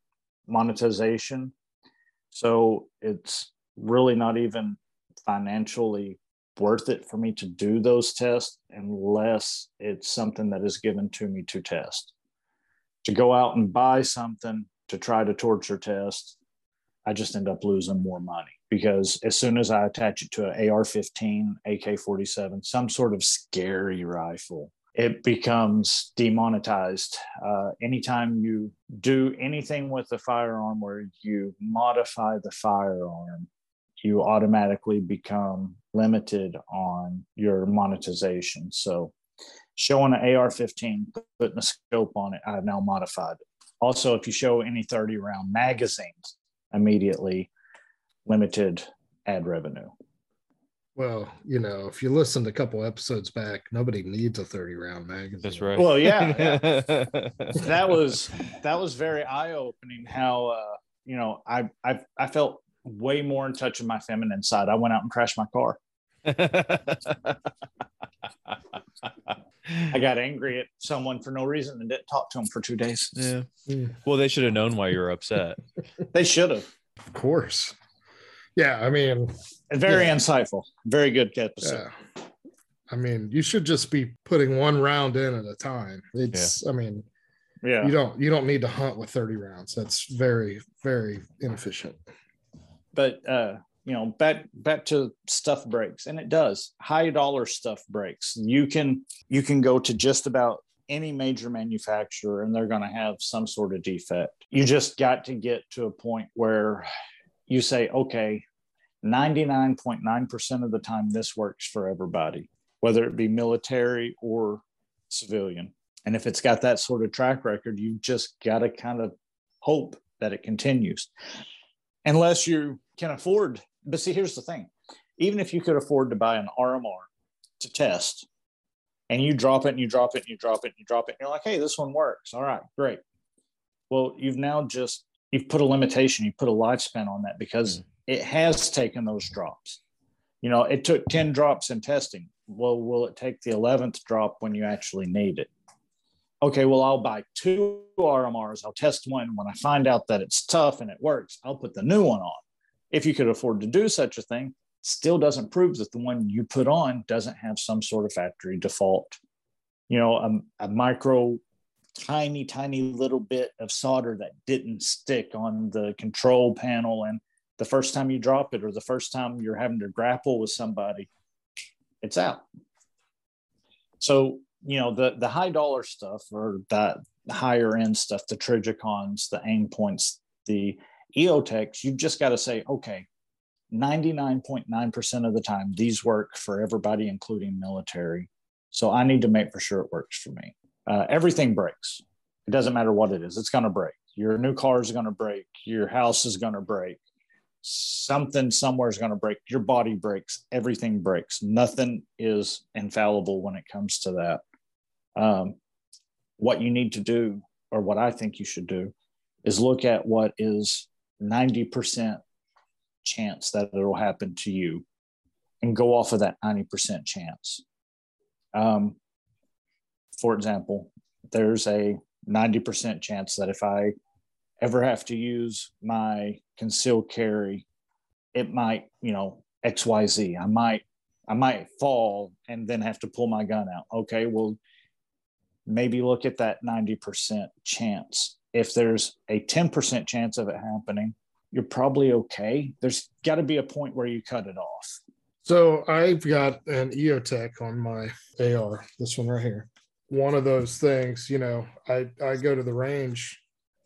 monetization. So it's really not even financially worth it for me to do those tests unless it's something that is given to me to test. To go out and buy something to try to torture test, I just end up losing more money, because as soon as I attach it to an A R fifteen, A K forty-seven, some sort of scary rifle, it becomes demonetized. Uh, anytime you do anything with the firearm where you modify the firearm, you automatically become limited on your monetization. So showing an A R fifteen, putting a scope on it, I've now modified it. Also, if you show any thirty round magazines, immediately limited ad revenue. Well, you know, if you listened a couple episodes back, nobody needs a thirty round magazine. That's right. Well, yeah, yeah. that was that was very eye-opening. How uh, you know, I I I felt way more in touch with my feminine side. I went out and crashed my car. I got angry at someone for no reason and didn't talk to them for two days. Yeah. yeah. Well, they should have known why you were upset. They should have. Of course. Yeah, I mean, very yeah. insightful. Very good episode. Yeah. I mean, you should just be putting one round in at a time. It's, yeah. I mean, yeah, you don't you don't need to hunt with thirty rounds. That's very, very inefficient. But uh, you know, back back to stuff breaks, and it does. High dollar stuff breaks. You can you can go to just about any major manufacturer, and they're going to have some sort of defect. You just got to get to a point where you say, okay, ninety-nine point nine percent of the time this works for everybody, whether it be military or civilian. And if it's got that sort of track record, you've just got to kind of hope that it continues. Unless you can afford, but see, here's the thing. Even if you could afford to buy an R M R to test, and you drop it and you drop it and you drop it and you drop it, and you're like, hey, this one works. All right, great. Well, you've now just You've put a limitation, you put a lifespan on that, because it has taken those drops. You know, it took ten drops in testing. Well, will it take the eleventh drop when you actually need it? Okay, well, I'll buy two R M Rs. I'll test one. When I find out that it's tough and it works, I'll put the new one on. If you could afford to do such a thing, still doesn't prove that the one you put on doesn't have some sort of factory default. You know, a, a micro... tiny, tiny little bit of solder that didn't stick on the control panel. And the first time you drop it, or the first time you're having to grapple with somebody, it's out. So, you know, the, the high dollar stuff, or that higher end stuff, the Trijicons, the Aimpoints, the EOTechs, you've just got to say, okay, ninety-nine point nine percent of the time, these work for everybody, including military. So I need to make for sure it works for me. Uh, everything breaks. It doesn't matter what it is. It's going to break. Your new car is going to break. Your house is going to break. Something somewhere is going to break. Your body breaks. Everything breaks. Nothing is infallible when it comes to that. Um, what you need to do, or what I think you should do, is look at what is ninety percent chance that it'll happen to you and go off of that ninety percent chance. Um, for example, there's a ninety percent chance that if I ever have to use my concealed carry, it might, you know, X Y Z, I might, I might fall and then have to pull my gun out. Okay, well, maybe look at that ninety percent chance. If there's a ten percent chance of it happening, you're probably okay. There's got to be a point where you cut it off. So I've got an EOTech on my A R, this one right here. One of those things, you know, I, I go to the range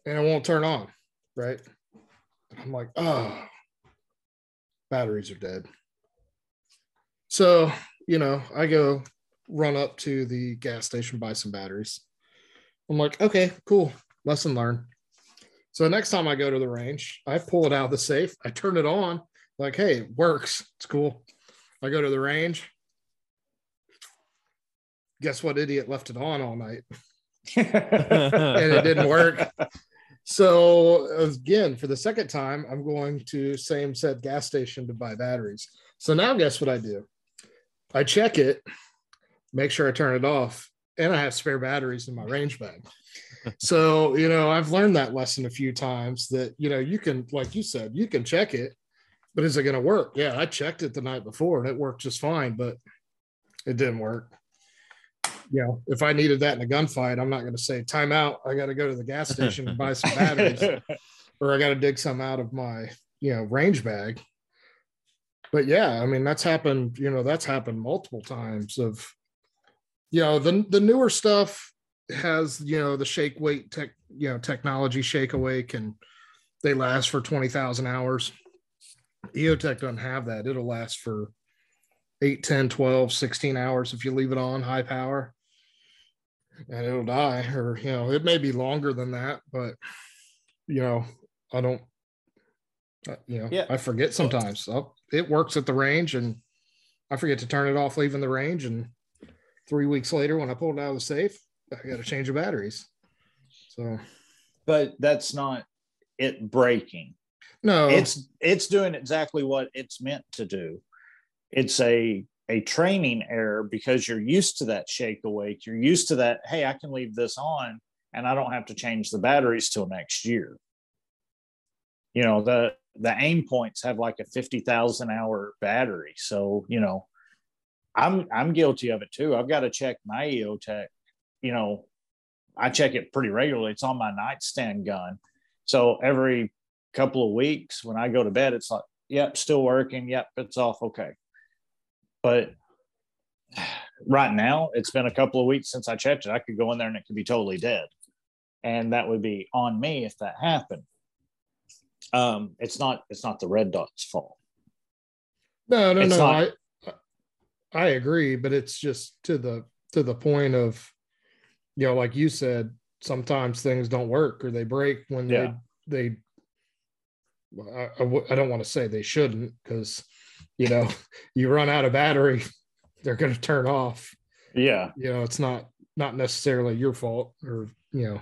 and it won't turn on, right? I'm like, oh, batteries are dead. So, you know, I go run up to the gas station, buy some batteries. I'm like, okay, cool. Lesson learned. So the next time I go to the range, I pull it out of the safe. I turn it on. Like, hey, it works. It's cool. I go to the range. Guess what idiot left it on all night? And it didn't work. So again, for the second time, I'm going to same said gas station to buy batteries. So now guess what I do? I check it, make sure I turn it off, and I have spare batteries in my range bag. So, you know, I've learned that lesson a few times that, you know, you can, like you said, you can check it, but is it going to work? Yeah, I checked it the night before and it worked just fine, but it didn't work. You know, if I needed that in a gunfight, I'm not going to say, time out, I got to go to the gas station and buy some batteries, or I got to dig some out of my, you know, range bag. But yeah, I mean, that's happened, you know, that's happened multiple times of, you know, the, the newer stuff has, you know, the shake weight tech, you know, technology shake awake, and they last for twenty thousand hours. EOTech doesn't have that. It'll last for eight, ten, twelve, sixteen hours if you leave it on high power, and it'll die, or, you know, it may be longer than that, but, you know, I don't, you know, yeah. I forget sometimes. I'll, it works at the range and I forget to turn it off leaving the range, and three weeks later when I pull it out of the safe, I got to change the batteries. So, but that's not it breaking. No, it's it's doing exactly what it's meant to do. It's a a training error because you're used to that shake awake. You're used to that, hey, I can leave this on and I don't have to change the batteries till next year. You know, the the Aimpoints have like a fifty thousand hour battery. So, you know, I'm I'm guilty of it too. I've got to check my EOTech. You know, I check it pretty regularly. It's on my nightstand gun. So every couple of weeks when I go to bed, it's like, yep, still working. Yep, it's off. Okay. But right now, it's been a couple of weeks since I checked it. I could go in there and it could be totally dead. And that would be on me if that happened. Um, it's not, it's not the red dot's fault. No, no, it's no. Not- I, I agree, but it's just to the, to the point of, you know, like you said, sometimes things don't work or they break when yeah. they, they, well, I, I, w- I don't want to say they shouldn't, because, you know, you run out of battery, they're going to turn off. Yeah. You know, it's not, not necessarily your fault, or, you know,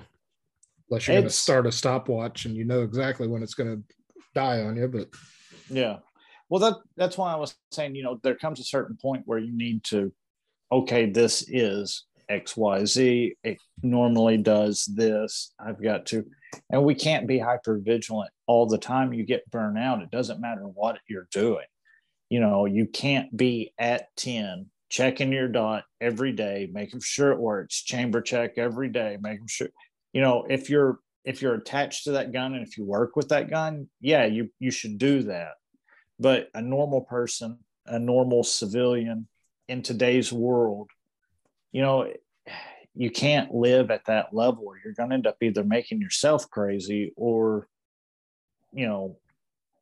unless you're going to start a stopwatch and you know exactly when it's going to die on you, but. Yeah. Well, that, that's why I was saying, you know, there comes a certain point where you need to, okay, this is X Y Z, it normally does this, I've got to, and we can't be hyper vigilant all the time. You get burned out. It doesn't matter what you're doing. You know, you can't be at ten checking your dot every day, making sure it works, chamber check every day, making sure, you know, if you're if you're attached to that gun and if you work with that gun, yeah, you you should do that. But a normal person, a normal civilian in today's world, you know, you can't live at that level, or you're going to end up either making yourself crazy or, you know,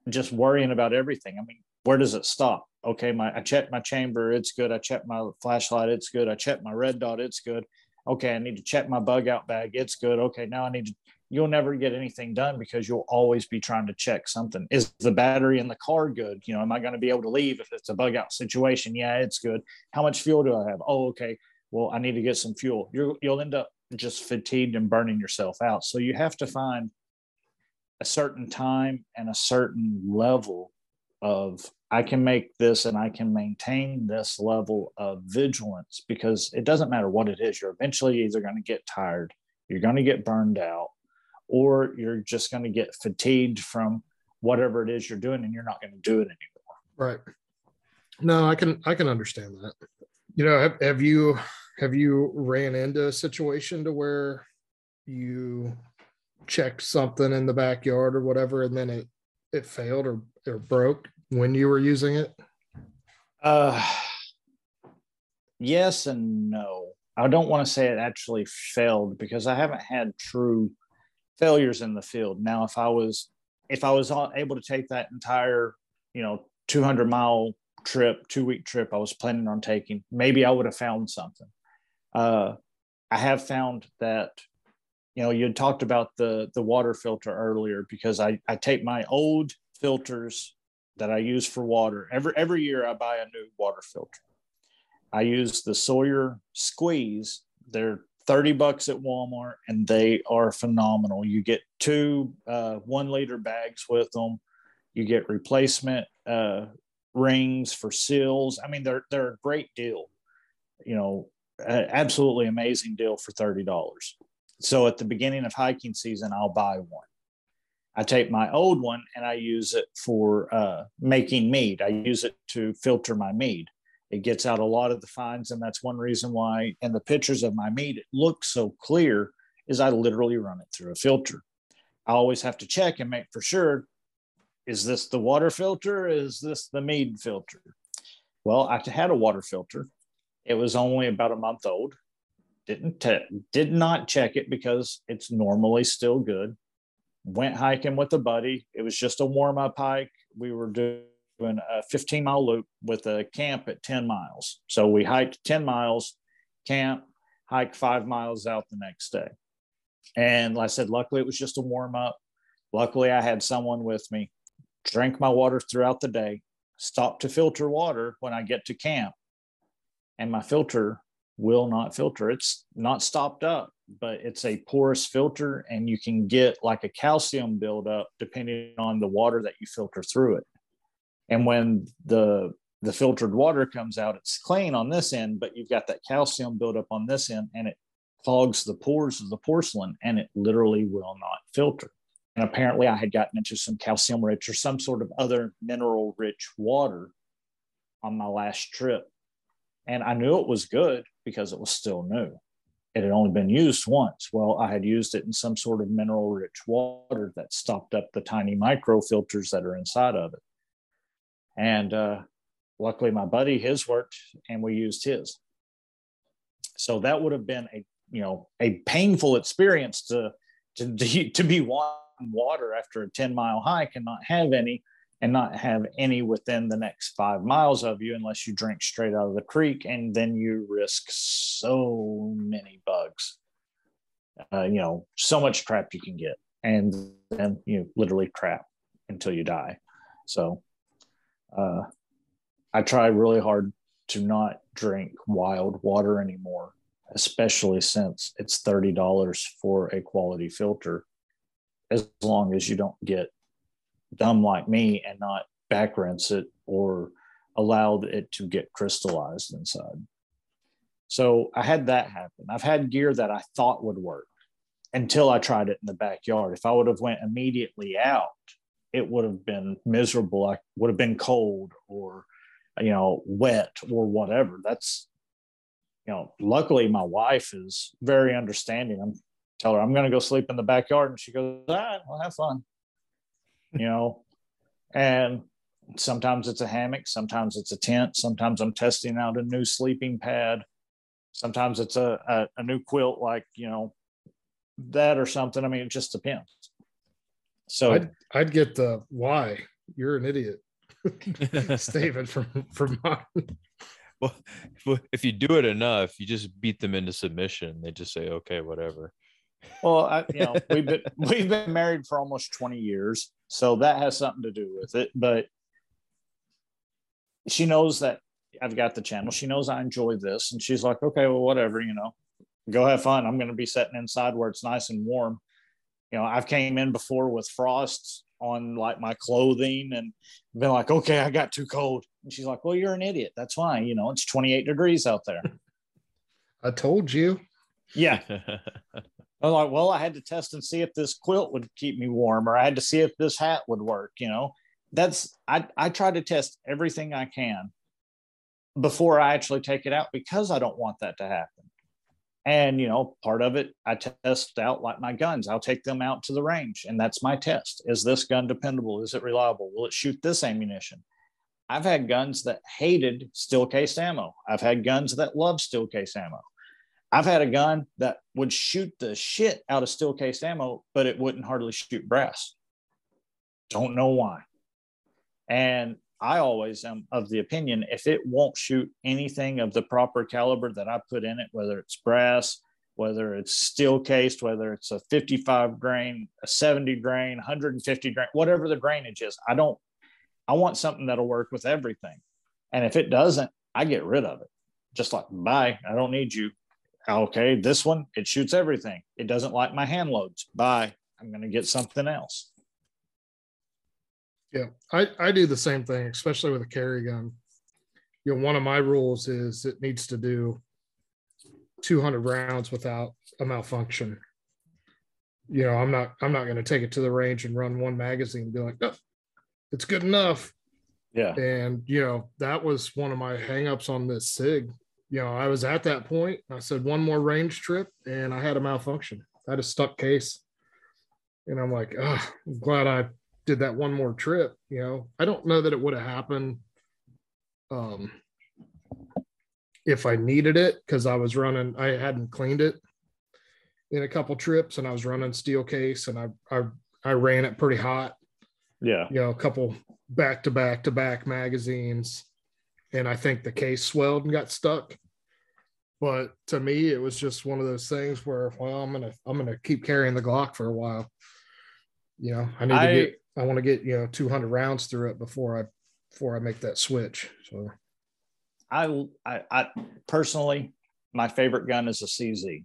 just worrying about everything. I mean, where does it stop? Okay, my I checked my chamber, it's good. I checked my flashlight, it's good. I checked my red dot, it's good. Okay, I need to check my bug out bag, it's good. Okay, now I need to, you'll never get anything done because you'll always be trying to check something. Is the battery in the car good? You know, am I going to be able to leave if it's a bug out situation? Yeah, it's good. How much fuel do I have? Oh, okay. Well, I need to get some fuel. You're, you'll end up just fatigued and burning yourself out. So you have to find a certain time and a certain level of I can make this and I can maintain this level of vigilance, because it doesn't matter what it is. You're eventually either going to get tired, you're going to get burned out, or you're just going to get fatigued from whatever it is you're doing, and you're not going to do it anymore. Right. No, I can, I can understand that. You know, have, have you, have you ran into a situation to where you checked something in the backyard or whatever, and then it, it failed or, or broke when you were using it? Uh, yes and no. I don't want to say it actually failed, because I haven't had true failures in the field. Now, if I was, if I was able to take that entire, you know, two hundred mile trip, two week trip I was planning on taking, maybe I would have found something. Uh, I have found that, you know, you had talked about the, the water filter earlier, because I, I take my old filters that I use for water. Every, every year I buy a new water filter. I use the Sawyer Squeeze. They're thirty bucks at Walmart, and they are phenomenal. You get two uh, one liter bags with them. You get replacement uh, rings for seals. I mean, they're, they're a great deal, you know, absolutely amazing deal for thirty dollars. So at the beginning of hiking season, I'll buy one. I take my old one and I use it for uh, making mead. I use it to filter my mead. It gets out a lot of the fines, and that's one reason why in the pictures of my mead it looks so clear, is I literally run it through a filter. I always have to check and make for sure, is this the water filter? Is this the mead filter? Well, I had a water filter. It was only about a month old. Didn't te- did not check it because it's normally still good. Went hiking with a buddy. It was just a warm-up hike. We were doing a fifteen mile loop with a camp at ten miles. So we hiked ten miles, camp, hike five miles out the next day. And like I said, luckily it was just a warm-up. Luckily I had someone with me, drank my water throughout the day, stopped to filter water when I get to camp, and my filter will not filter. It's not stopped up, but it's a porous filter, and you can get like a calcium buildup depending on the water that you filter through it. And when the the filtered water comes out, it's clean on this end, but you've got that calcium buildup on this end, and it clogs the pores of the porcelain, and it literally will not filter. And apparently I had gotten into some calcium rich or some sort of other mineral rich water on my last trip. And I knew it was good because it was still new. It had only been used once. Well, I had used it in some sort of mineral-rich water that stopped up the tiny microfilters that are inside of it. And uh, luckily, my buddy, his worked, and we used his. So that would have been a, you know, a painful experience to to to be wanting water after a ten mile hike and not have any, and not have any within the next five miles of you, unless you drink straight out of the creek, and then you risk so many bugs, uh, you know, so much crap you can get, and then you know, literally crap until you die. So uh, I try really hard to not drink wild water anymore, especially since it's thirty dollars for a quality filter, as long as you don't get dumb like me and not back rinse it or allowed it to get crystallized inside. So I had that happen. I've had gear that I thought would work until I tried it in the backyard. If I would have went immediately out, it would have been miserable. I would have been cold or, you know, wet or whatever. That's, you know, luckily my wife is very understanding. I'm tell her I'm going to go sleep in the backyard, and she goes, all right, well, have fun. You know, and sometimes it's a hammock, sometimes it's a tent, sometimes I'm testing out a new sleeping pad, sometimes it's a, a, a new quilt, like, you know, that or something. I mean, it just depends. So I'd, I'd get the why you're an idiot statement from, from mine. Well, if you do it enough, you just beat them into submission. They just say, okay, whatever. Well, I, you know, we've been we've been married for almost twenty years, so that has something to do with it. But she knows that I've got the channel. She knows I enjoy this, and she's like, "Okay, well, whatever, you know, go have fun. I'm going to be sitting inside where it's nice and warm." You know, I've came in before with frosts on like my clothing and been like, okay, I got too cold. And she's like, well, you're an idiot. That's why, you know, it's twenty-eight degrees out there. I told you. Yeah. I was like, well, I had to test and see if this quilt would keep me warm, or I had to see if this hat would work. You know, that's, I, I try to test everything I can before I actually take it out, because I don't want that to happen. And, you know, part of it, I test out like my guns. I'll take them out to the range, and that's my test. Is this gun dependable? Is it reliable? Will it shoot this ammunition? I've had guns that hated steel case ammo. I've had guns that love steel case ammo. I've had a gun that would shoot the shit out of steel case ammo, but it wouldn't hardly shoot brass. Don't know why. And I always am of the opinion, if it won't shoot anything of the proper caliber that I put in it, whether it's brass, whether it's steel cased, whether it's a fifty-five grain, a seventy grain, one hundred fifty grain, whatever the grainage is, I don't, I want something that'll work with everything. And if it doesn't, I get rid of it. Just like, bye, I don't need you. Okay, this one, it shoots everything. It doesn't like my hand loads. Bye, I'm going to get something else. Yeah, I, I do the same thing, especially with a carry gun. You know, one of my rules is it needs to do two hundred rounds without a malfunction. You know, I'm not I'm not going to take it to the range and run one magazine and be like, no, it's good enough. Yeah. And, you know, that was one of my hangups on this SIG. You know, I was at that point. I said one more range trip and I had a malfunction. I had a stuck case. And I'm like, oh, I'm glad I did that one more trip. You know, I don't know that it would have happened um, if I needed it, because I was running, I hadn't cleaned it in a couple trips, and I was running steel case, and I I, I ran it pretty hot. Yeah. You know, a couple back to back to back magazines, and I think the case swelled and got stuck. But to me, it was just one of those things where, well, I'm gonna I'm gonna keep carrying the Glock for a while. You know, I need I, to get. I want to get, you know, two hundred rounds through it before I, before I make that switch. So I, I, I personally, my favorite gun is a C Z.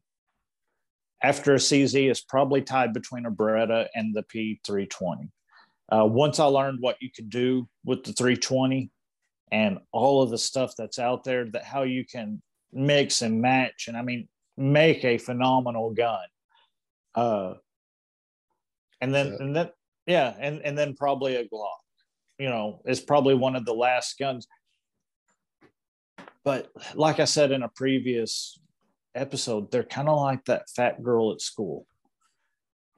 After a C Z is probably tied between a Beretta and the P three twenty. Uh, once I learned what you could do with the three twenty and all of the stuff that's out there, that how you can mix and match, and I mean, make a phenomenal gun. Uh, and then, so. and then, Yeah, and, and then probably a Glock, you know, is probably one of the last guns. But like I said in a previous episode, they're kind of like that fat girl at school.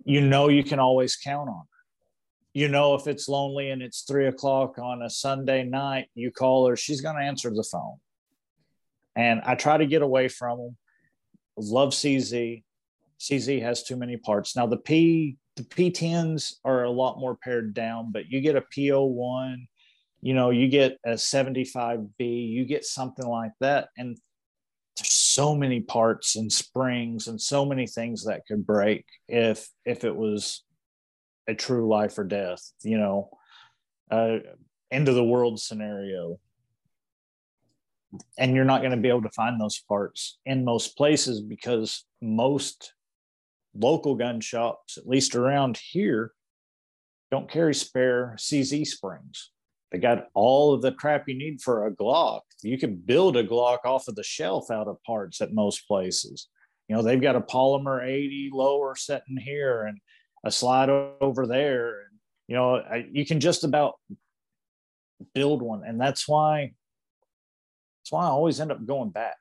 You know, you can always count on her. You know, if it's lonely and it's three o'clock on a Sunday night, you call her, she's going to answer the phone. And I try to get away from them. Love C Z. C Z has too many parts. Now, the P... The P tens are a lot more pared down, but you get a P oh one, you know, you get a seventy-five B, you get something like that. And there's so many parts and springs and so many things that could break if if it was a true life or death, you know, uh, end of the world scenario. And you're not going to be able to find those parts in most places, because most local gun shops, at least around here, don't carry spare C Z springs. They got all of the crap you need for a Glock. You can build a Glock off of the shelf out of parts at most places. You know, they've got a polymer eighty lower sitting here and a slide over there. And, you know, I, you can just about build one. And that's why, that's why I always end up going back.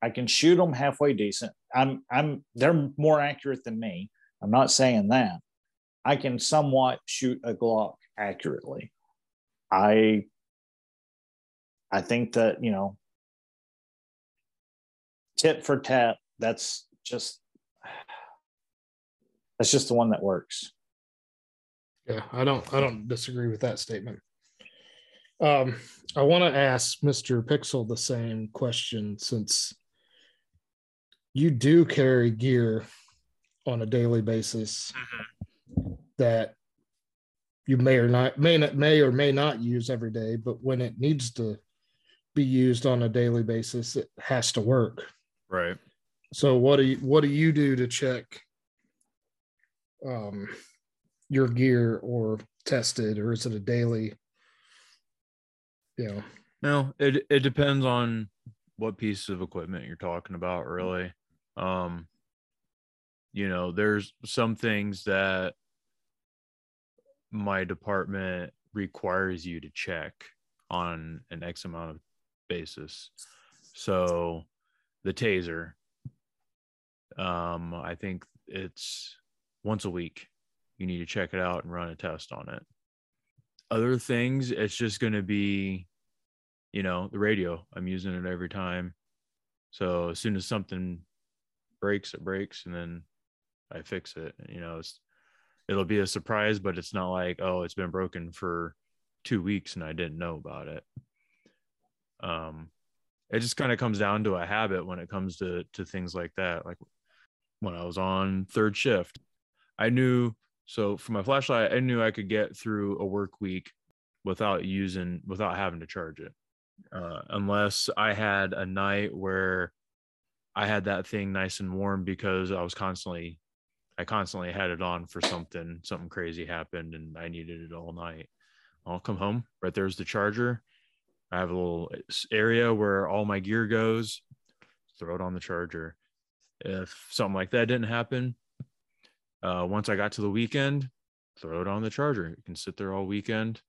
I can shoot them halfway decent. I'm, I'm, they're more accurate than me. I'm not saying that. I can somewhat shoot a Glock accurately. I, I think that, you know, tit for tat, that's just, that's just the one that works. Yeah. I don't, I don't disagree with that statement. Um, I want to ask Mister Pixel the same question, since you do carry gear on a daily basis that you may or not may not may or may not use every day, but when it needs to be used on a daily basis, it has to work. Right. So what do you what do you do to check um, your gear, or tested, or is it a daily? You know, no, it it depends on what piece of equipment you're talking about, really. Um, you know, there's some things that my department requires you to check on an X amount of basis. So the taser, um, I think it's once a week. You need to check it out and run a test on it. Other things, it's just going to be, you know, the radio. I'm using it every time. So as soon as something breaks, it breaks, and then I fix it. You know, it's, it'll be a surprise, but it's not like, oh, it's been broken for two weeks and I didn't know about it. Um, it just kind of comes down to a habit when it comes to to things like that. Like when I was on third shift, I knew, so for my flashlight, I knew I could get through a work week without using, without having to charge it. Uh, unless I had a night where I had that thing nice and warm because I was constantly, I constantly had it on for something, something crazy happened and I needed it all night. I'll come home, right there's the charger. I have a little area where all my gear goes, throw it on the charger. If something like that didn't happen, Uh, once I got to the weekend, throw it on the charger. It can sit there all weekend.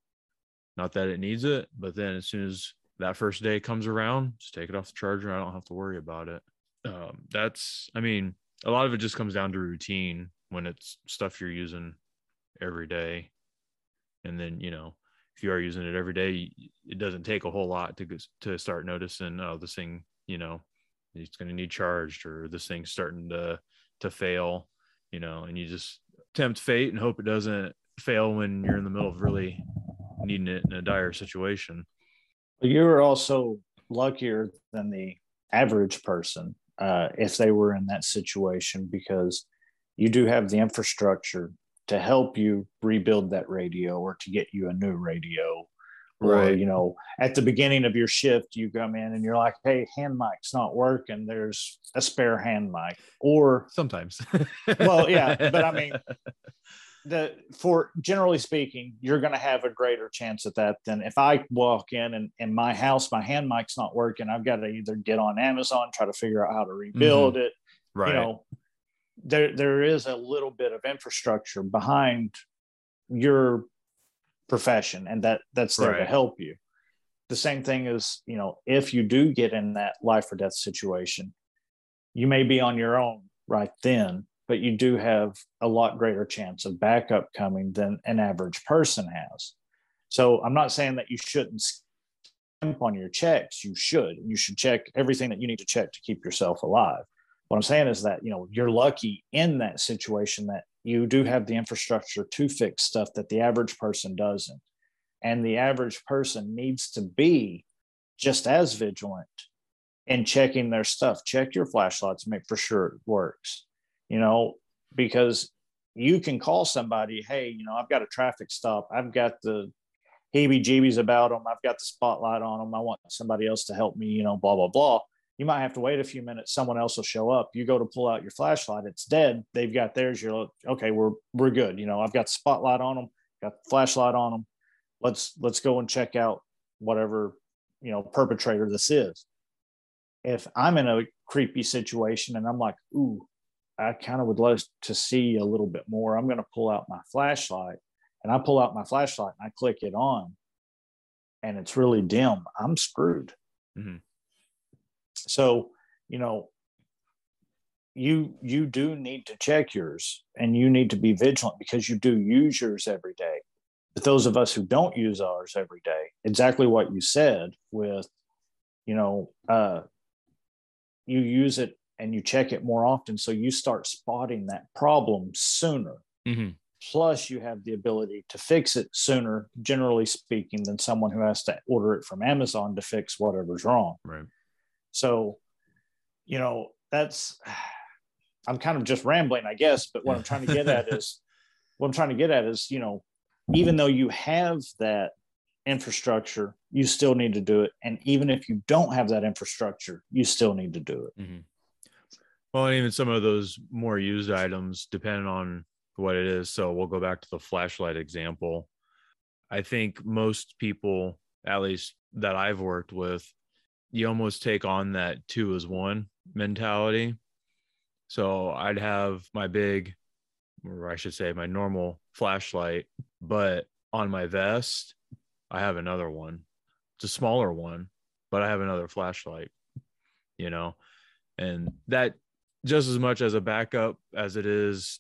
Not that it needs it, but then as soon as that first day comes around, just take it off the charger. I don't have to worry about it. Um, that's, I mean, a lot of it just comes down to routine when it's stuff you're using every day. And then, you know, if you are using it every day, it doesn't take a whole lot to to start noticing, oh, this thing, you know, it's going to need charged, or this thing's starting to to fail. You know, and you just tempt fate and hope it doesn't fail when you're in the middle of really needing it in a dire situation. You were also luckier than the average person uh, if they were in that situation, because you do have the infrastructure to help you rebuild that radio or to get you a new radio. Right. Or, you know, at the beginning of your shift, you come in and you're like, hey, hand mic's not working. There's a spare hand mic. Or sometimes. Well, yeah. But I mean, the for generally speaking, you're going to have a greater chance at that than if I walk in and in my house, my hand mic's not working. I've got to either get on Amazon, try to figure out how to rebuild mm-hmm. it. Right. You know, there there is a little bit of infrastructure behind your profession, and that that's there right. to help you. The same thing is, you know, if you do get in that life or death situation, you may be on your own right then, but you do have a lot greater chance of backup coming than an average person has. So I'm not saying that you shouldn't skimp on your checks. You should. You should check everything that you need to check to keep yourself alive. What I'm saying is that, you know, you're lucky in that situation that you do have the infrastructure to fix stuff that the average person doesn't. And the average person needs to be just as vigilant in checking their stuff. Check your flashlights, make for sure it works, you know, because you can call somebody, hey, you know, I've got a traffic stop. I've got the heebie-jeebies about them. I've got the spotlight on them. I want somebody else to help me, you know, blah, blah, blah. You might have to wait a few minutes. Someone else will show up. You go to pull out your flashlight. It's dead. They've got theirs. You're like, okay, we're, we're good. You know, I've got the spotlight on them, got the flashlight on them. Let's, let's go and check out whatever, you know, perpetrator this is. If I'm in a creepy situation and I'm like, ooh, I kind of would love to see a little bit more, I'm going to pull out my flashlight, and I pull out my flashlight and I click it on and it's really dim, I'm screwed. Mm-hmm. So, you know, you you do need to check yours, and you need to be vigilant because you do use yours every day. But those of us who don't use ours every day, exactly what you said with, you know, uh, you use it and you check it more often. So you start spotting that problem sooner. Mm-hmm. Plus, you have the ability to fix it sooner, generally speaking, than someone who has to order it from Amazon to fix whatever's wrong. Right. So, you know, that's, I'm kind of just rambling, I guess, but what I'm trying to get at is, what I'm trying to get at is, you know, even though you have that infrastructure, you still need to do it. And even if you don't have that infrastructure, you still need to do it. Mm-hmm. Well, and even some of those more used items, depending on what it is. So we'll go back to the flashlight example. I think most people, at least that I've worked with, you almost take on that two is one mentality. So I'd have my big, or I should say my normal flashlight, but on my vest, I have another one. It's a smaller one, but I have another flashlight, you know, and that just as much as a backup as it is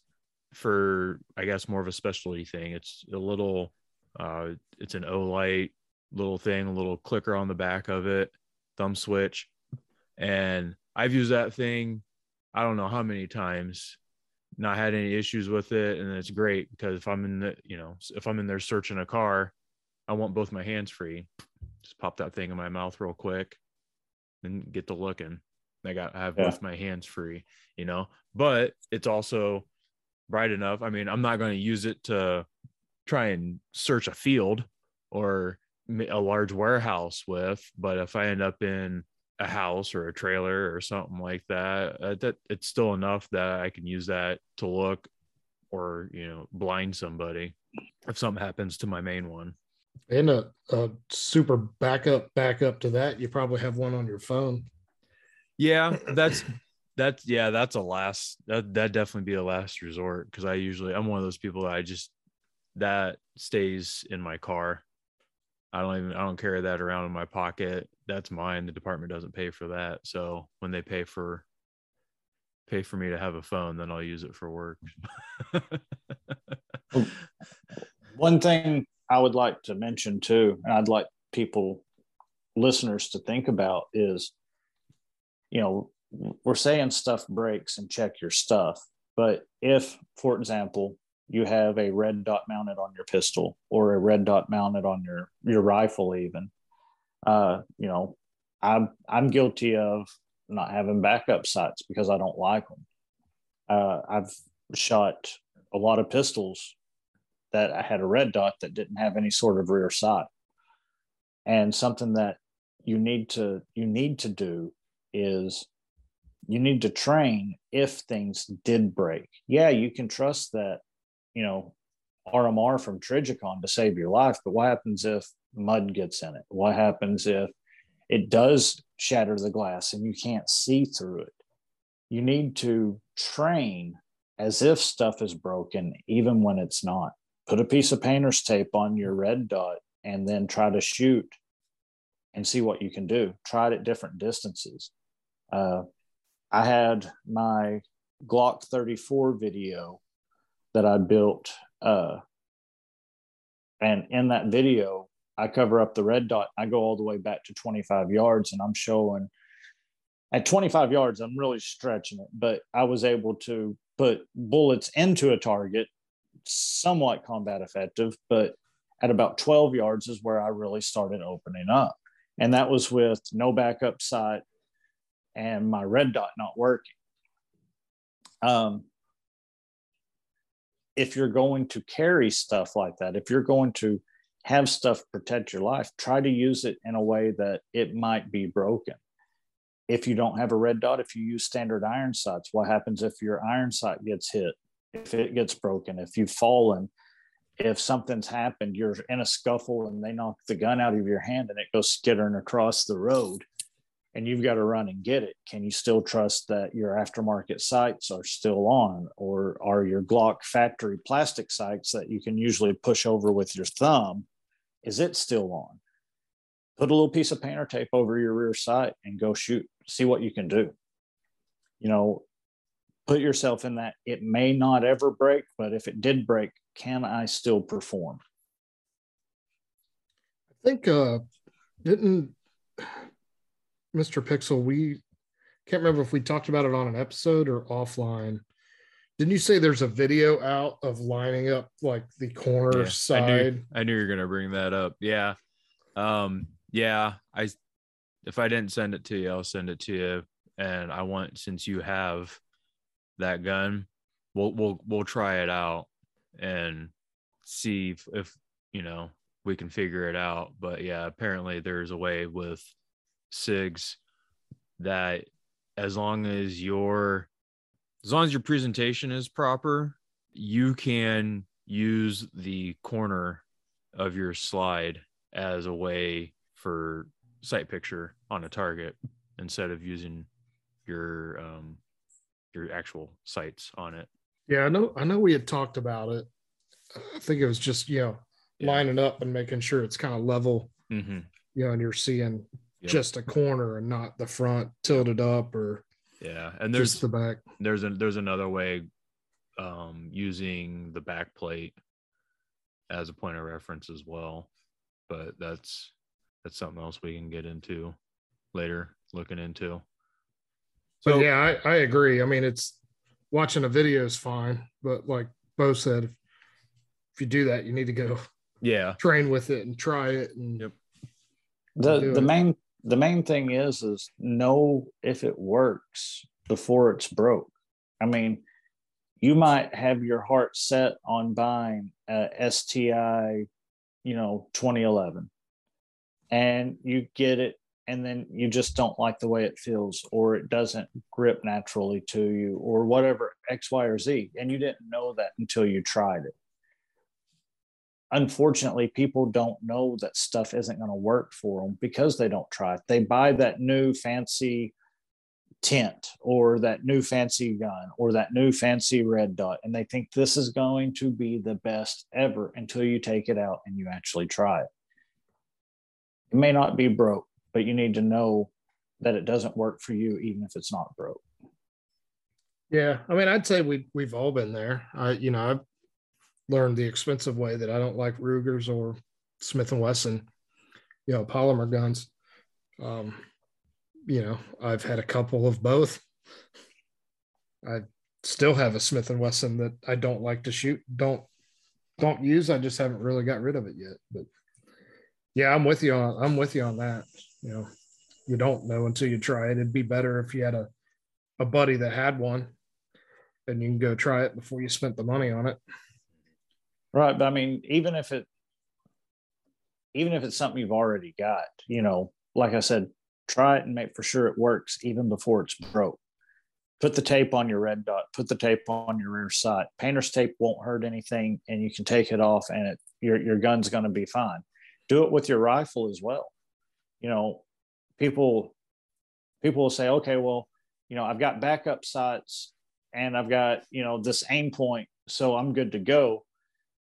for, I guess, more of a specialty thing. It's a little, uh, it's an Olight little thing, a little clicker on the back of it, thumb switch. And I've used that thing, I don't know how many times, not had any issues with it. And it's great because if I'm in the, you know, if I'm in there searching a car, I want both my hands free. Just pop that thing in my mouth real quick and get to looking. I got, I have yeah. both my hands free, you know, but it's also bright enough. I mean, I'm not going to use it to try and search a field or a large warehouse with, but if I end up in a house or a trailer or something like that, uh, that it's still enough that I can use that to look or, you know, blind somebody if something happens to my main one. And a, a super backup, backup to that. You probably have one on your phone. Yeah, that's, that's, yeah, that's a last, that that definitely be a last resort. Cause I usually, I'm one of those people that I just, that stays in my car. I don't even, I don't carry that around in my pocket. That's mine. The department doesn't pay for that. So when they pay for, pay for me to have a phone, then I'll use it for work. One thing I would like to mention too, and I'd like people, listeners to think about is, you know, we're saying stuff breaks and check your stuff. But if, for example, you have a red dot mounted on your pistol or a red dot mounted on your, your rifle, even, uh, you know, I'm, I'm guilty of not having backup sights because I don't like them. Uh, I've shot a lot of pistols that I had a red dot that didn't have any sort of rear sight. And something that you need to, you need to do is you need to train if things did break. Yeah, you can trust that, you know, R M R from Trijicon to save your life, but what happens if mud gets in it? What happens if it does shatter the glass and you can't see through it? You need to train as if stuff is broken, even when it's not. Put a piece of painter's tape on your red dot and then try to shoot and see what you can do. Try it at different distances. Uh, I had my Glock thirty-four video that I built. Uh, and in that video, I cover up the red dot. I go all the way back to twenty-five yards and I'm showing at twenty-five yards, I'm really stretching it, but I was able to put bullets into a target, somewhat combat effective, but at about twelve yards is where I really started opening up. And that was with no backup sight and my red dot not working. Um, if you're going to carry stuff like that, if you're going to have stuff protect your life, try to use it in a way that it might be broken. If you don't have a red dot, if you use standard iron sights, what happens if your iron sight gets hit, if it gets broken, if you've fallen, if something's happened, you're in a scuffle and they knock the gun out of your hand and it goes skittering across the road and you've got to run and get it. Can you still trust that your aftermarket sights are still on, or are your Glock factory plastic sights that you can usually push over with your thumb, is it still on? Put a little piece of painter tape over your rear sight and go shoot, see what you can do. You know, put yourself in that. It may not ever break, but if it did break, can I still perform? I think, uh, didn't Mister Pixel, we can't remember if we talked about it on an episode or offline. Didn't you say there's a video out of lining up like the corner yeah, side? I knew, I knew you were going to bring that up. Yeah. Um, yeah. I, if I didn't send it to you, I'll send it to you. And I want, since you have that gun, we'll, we'll, we'll try it out and see if, if, you know, we can figure it out. But yeah, apparently there's a way with SIGs that as long as your, as long as your presentation is proper, you can use the corner of your slide as a way for sight picture on a target instead of using your um your actual sights on it. Yeah, I know I know we had talked about it. I think it was just, you know, yeah. lining up and making sure it's kind of level, mm-hmm. you know, and you're seeing yep. just a corner and not the front tilted up or yeah, and there's just the back. There's a, there's another way, um, using the back plate as a point of reference as well, but that's that's something else we can get into later, looking into. So but yeah, I, I agree. I mean, it's watching a video is fine, but like Bo said, if, if you do that, you need to go yeah train with it and try it. And yep. the the it. main the main thing is is know if it works before it's broke. I mean, you might have your heart set on buying a S T I, you know, twenty eleven, and you get it, and then you just don't like the way it feels, or it doesn't grip naturally to you, or whatever, X, Y, or Z, and you didn't know that until you tried it. Unfortunately, people don't know that stuff isn't going to work for them because they don't try it. They buy that new fancy tent or that new fancy gun or that new fancy red dot, and they think this is going to be the best ever until you take it out and you actually try it. It may not be broke, but you need to know that it doesn't work for you even if it's not broke. Yeah, I mean, I'd say we, we've all been there. I, you know, I've learned the expensive way that I don't like Rugers or Smith and Wesson, you know, polymer guns. Um, you know, I've had a couple of both. I still have a Smith and Wesson that I don't like to shoot, don't don't use. I just haven't really got rid of it yet. But yeah, I'm with you on I'm with you on that. You know, you don't know until you try it. It'd be better if you had a, a buddy that had one and you can go try it before you spent the money on it. Right, but I mean, even if it even if it's something you've already got, you know, like I said, try it and make for sure it works even before it's broke. Put the tape on your red dot. Put the tape on your rear sight. Painter's tape won't hurt anything, and you can take it off, and it, your your gun's going to be fine. Do it with your rifle as well. You know, people people will say, okay, well, you know, I've got backup sights, and I've got, you know, this aim point, so I'm good to go.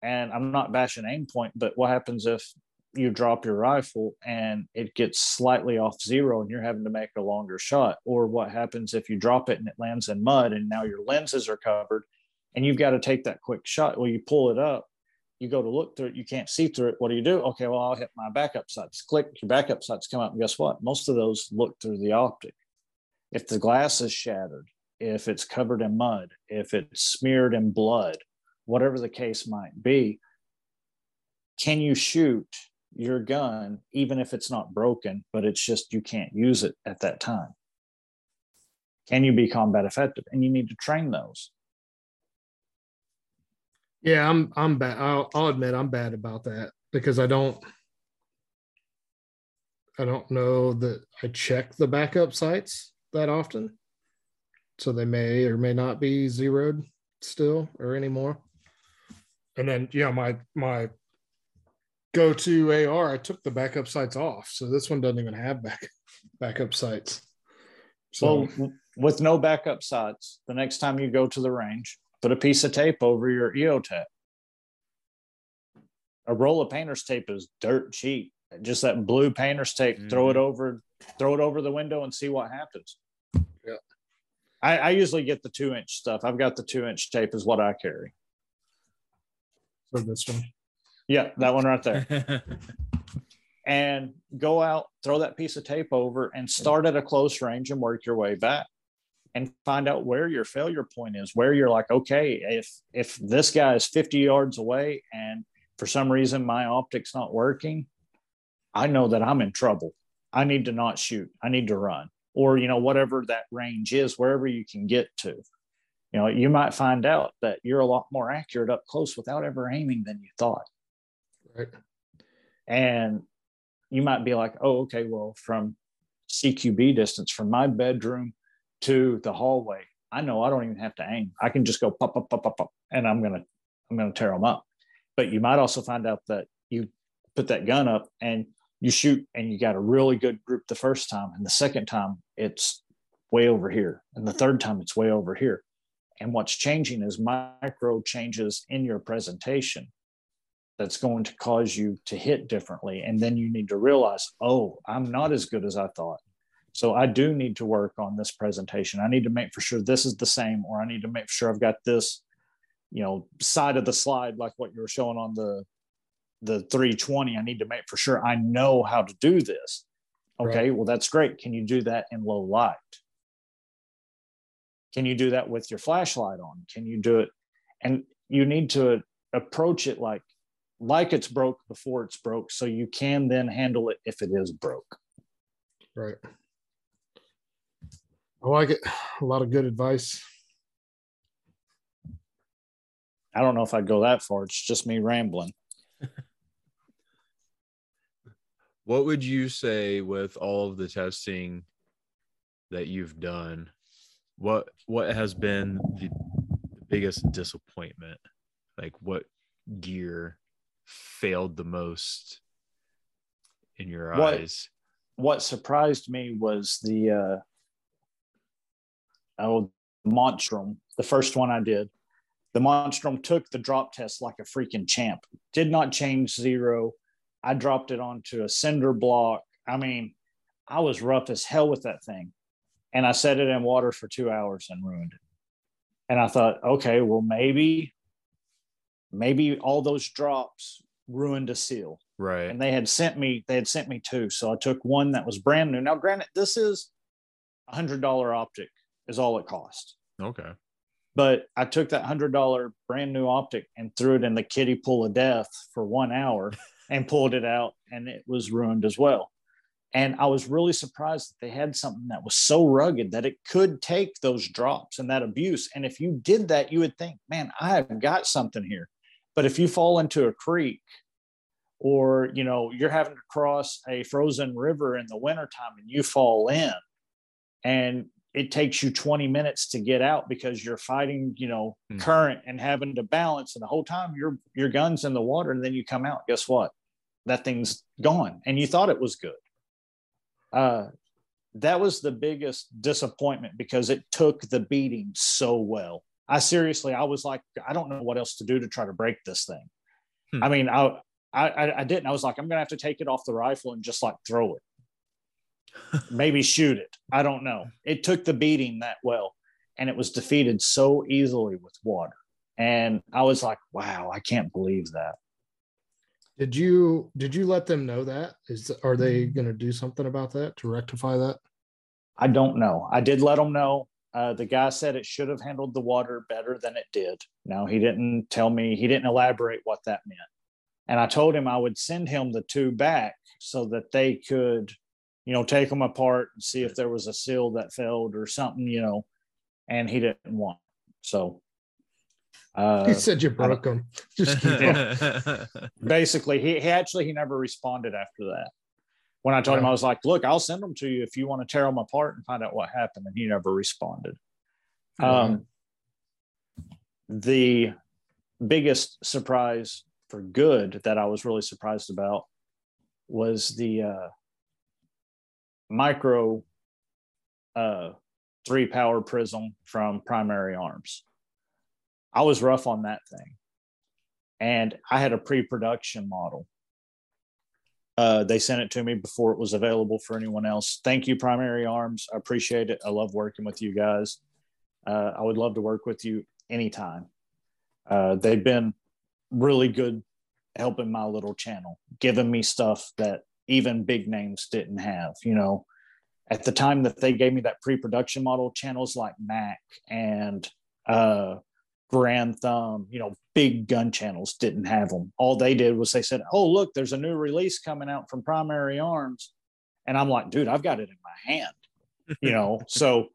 And I'm not bashing aim point, but what happens if you drop your rifle and it gets slightly off zero and you're having to make a longer shot? Or what happens if you drop it and it lands in mud and now your lenses are covered and you've got to take that quick shot? Well, you pull it up, you go to look through it, you can't see through it. What do you do? Okay, well, I'll hit my backup sights. Click, your backup sights come up, and guess what? Most of those look through the optic. If the glass is shattered, if it's covered in mud, if it's smeared in blood, whatever the case might be, can you shoot your gun even if it's not broken, but it's just you can't use it at that time? Can you be combat effective? And you need to train those. Yeah, I'm I'm bad. I'll, I'll admit I'm bad about that because I don't I don't know that I check the backup sights that often, so they may or may not be zeroed still or anymore. And then yeah, my my go-to A R, I took the backup sights off, so this one doesn't even have back backup sights. So well, with no backup sights, the next time you go to the range, put a piece of tape over your EOTech. A roll of painter's tape is dirt cheap. Just that blue painter's tape, mm-hmm. throw it over, throw it over the window and see what happens. Yeah, I, I usually get the two-inch stuff. I've got the two-inch tape is what I carry. So this one. Yeah, that one right there. And go out, throw that piece of tape over, and start at a close range and work your way back and find out where your failure point is, where you're like, okay, if if this guy is fifty yards away and for some reason my optic's not working, I know that I'm in trouble. I need to not shoot. I need to run. Or, you know, whatever that range is, wherever you can get to. You know, you might find out that you're a lot more accurate up close without ever aiming than you thought. Right. And you might be like, oh, okay, well, from C Q B distance, from my bedroom to the hallway, I know I don't even have to aim. I can just go pop, pop, pop, pop, pop, and I'm gonna, I'm gonna tear them up. But you might also find out that you put that gun up and you shoot and you got a really good group the first time. And the second time it's way over here. And the third time it's way over here. And what's changing is micro changes in your presentation that's going to cause you to hit differently. And then you need to realize, oh, I'm not as good as I thought. So I do need to work on this presentation. I need to make for sure this is the same, or I need to make sure I've got this, you know, side of the slide, like what you were showing on the, the three twenty. I need to make for sure I know how to do this. Okay, right. Well, that's great. Can you do that in low light? Can you do that with your flashlight on? Can you do it? And you need to approach it like, like it's broke before it's broke, so you can then handle it if it is broke. Right. I like it. A lot of good advice. I don't know if I'd go that far. It's just me rambling. What would you say, with all of the testing that you've done, what what has been the biggest disappointment? Like, what gear failed the most in your what, eyes? What surprised me was the... Uh, Oh, Monstrum, the first one I did. The Monstrum took the drop test like a freaking champ. Did not change zero. I dropped it onto a cinder block. I mean, I was rough as hell with that thing. And I set it in water for two hours and ruined it. And I thought, okay, well, maybe, maybe all those drops ruined a seal. Right. And they had sent me, they had sent me two. So I took one that was brand new. Now, granted, this is a one hundred dollars optic. Is all it cost. Okay. But I took that one hundred dollars brand new optic and threw it in the kiddie pool of death for one hour and pulled it out, and it was ruined as well. And I was really surprised that they had something that was so rugged that it could take those drops and that abuse. And if you did that, you would think, man, I have got something here. But if you fall into a creek, or, you know, you're having to cross a frozen river in the wintertime and you fall in, and it takes you twenty minutes to get out because you're fighting, you know, mm-hmm. current and having to balance. And the whole time your, your gun's in the water, and then you come out, guess what? That thing's gone. And you thought it was good. Uh, that was the biggest disappointment, because it took the beating so well. I seriously, I was like, I don't know what else to do to try to break this thing. Hmm. I mean, I, I, I didn't, I was like, I'm going to have to take it off the rifle and just like throw it. Maybe shoot it. I don't know. It took the beating that well, and it was defeated so easily with water. And I was like, wow, I can't believe that. Did you did you let them know that? Is are they going to do something about that to rectify that? I don't know. I did let them know. Uh, the guy said it should have handled the water better than it did. Now, he didn't tell me, he didn't elaborate what that meant. And I told him I would send him the two back so that they could, you know, take them apart and see if there was a seal that failed or something, you know, and he didn't want it. So. Uh, he said you broke them. Just keep them. Basically, he, he actually, he never responded after that. When I told him, I was like, look, I'll send them to you if you want to tear them apart and find out what happened. And he never responded. Um, the biggest surprise for good that I was really surprised about was the, uh, micro uh three power prism from Primary Arms. I was rough on that thing, and I had a pre-production model. Uh they sent it to me before it was available for anyone else. Thank you, Primary Arms. I appreciate it. I love working with you guys. uh I would love to work with you anytime. Uh they've been really good helping my little channel, giving me stuff that even big names didn't have. You know, at the time that they gave me that pre-production model, channels like Mac and uh, Grand Thumb, you know, big gun channels didn't have them. All they did was they said, oh, look, there's a new release coming out from Primary Arms. And I'm like, dude, I've got it in my hand, you know? So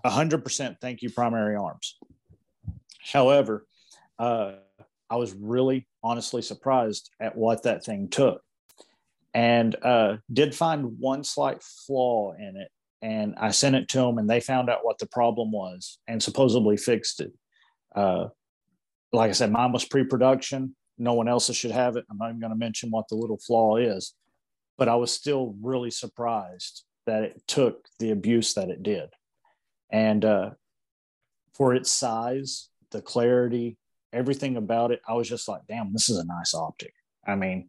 one hundred percent thank you, Primary Arms. However, uh, I was really honestly surprised at what that thing took. And uh, did find one slight flaw in it. And I sent it to them, and they found out what the problem was and supposedly fixed it. Uh, like I said, mine was pre-production. no one else should have it. I'm not even going to mention what the little flaw is, but I was still really surprised that it took the abuse that it did. And uh, for its size, the clarity, everything about it, I was just like, damn, this is a nice optic. I mean,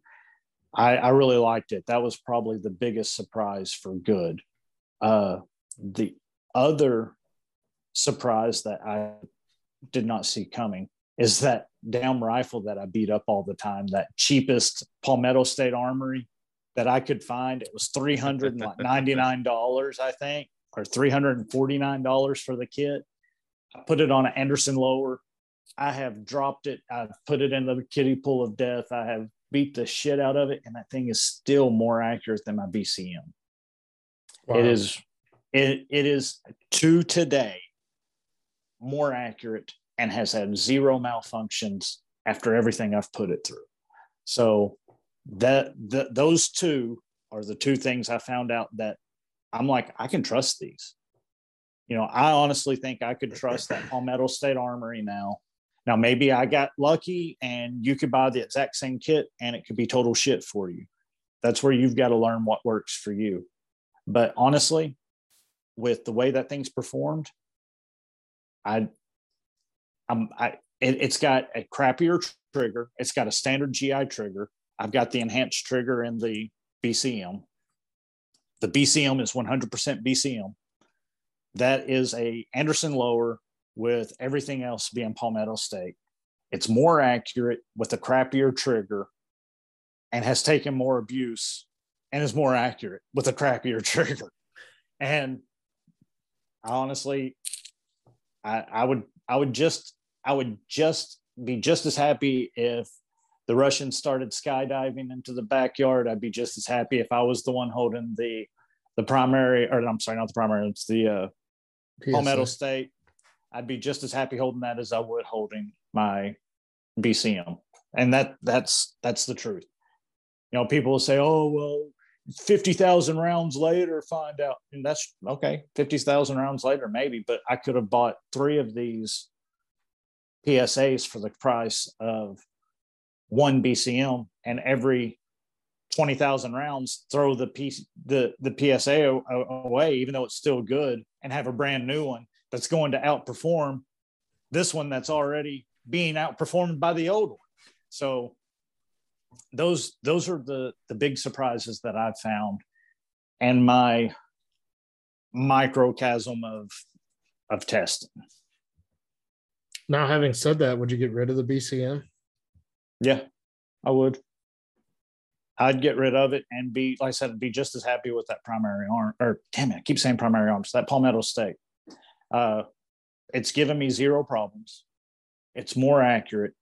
I, I really liked it. That was probably the biggest surprise for good. Uh, the other surprise that I did not see coming is that down rifle that I beat up all the time, that cheapest Palmetto State Armory that I could find. It was three hundred ninety-nine dollars, I think, or three hundred forty-nine dollars for the kit. I put it on an Anderson lower. I have dropped it. I've put it in the kiddie pool of death. I have beat the shit out of it. And that thing is still more accurate than my B C M. Wow. It is, it, it is to today more accurate and has had zero malfunctions after everything I've put it through. So that, that those two are the two things I found out that I'm like, I can trust these. You know, I honestly think I could trust that Palmetto State Armory now. Now, maybe I got lucky and you could buy the exact same kit and it could be total shit for you. That's where you've got to learn what works for you. But honestly, with the way that thing's performed, I, I'm, I, it, it's got a crappier trigger. It's got a standard G I trigger. I've got the enhanced trigger in the B C M. The B C M is one hundred percent B C M. That is a Anderson lower with everything else being Palmetto State. It's more accurate with a crappier trigger and has taken more abuse and is more accurate with a crappier trigger. And I honestly, I, I would, I would just, I would just be just as happy if the Russians started skydiving into the backyard. I'd be just as happy if I was the one holding the, the primary, or I'm sorry, not the primary, it's the uh, Palmetto State. I'd be just as happy holding that as I would holding my B C M. And that that's that's the truth. You know, people will say, oh, well, fifty thousand rounds later, find out. And that's okay, fifty thousand rounds later, maybe. But I could have bought three of these P S As for the price of one B C M, and every twenty thousand rounds, throw the piece, the, the P S A away, even though it's still good, and have a brand new one that's going to outperform this one that's already being outperformed by the old one. So those, those are the, the big surprises that I've found. And my microcosm of, of testing. Now, having said that, would you get rid of the B C M? Yeah, I would. I'd get rid of it and be, like I said, be just as happy with that primary arm, or damn it, I keep saying primary arms, that Palmetto State. Uh, it's given me zero problems. It's more accurate.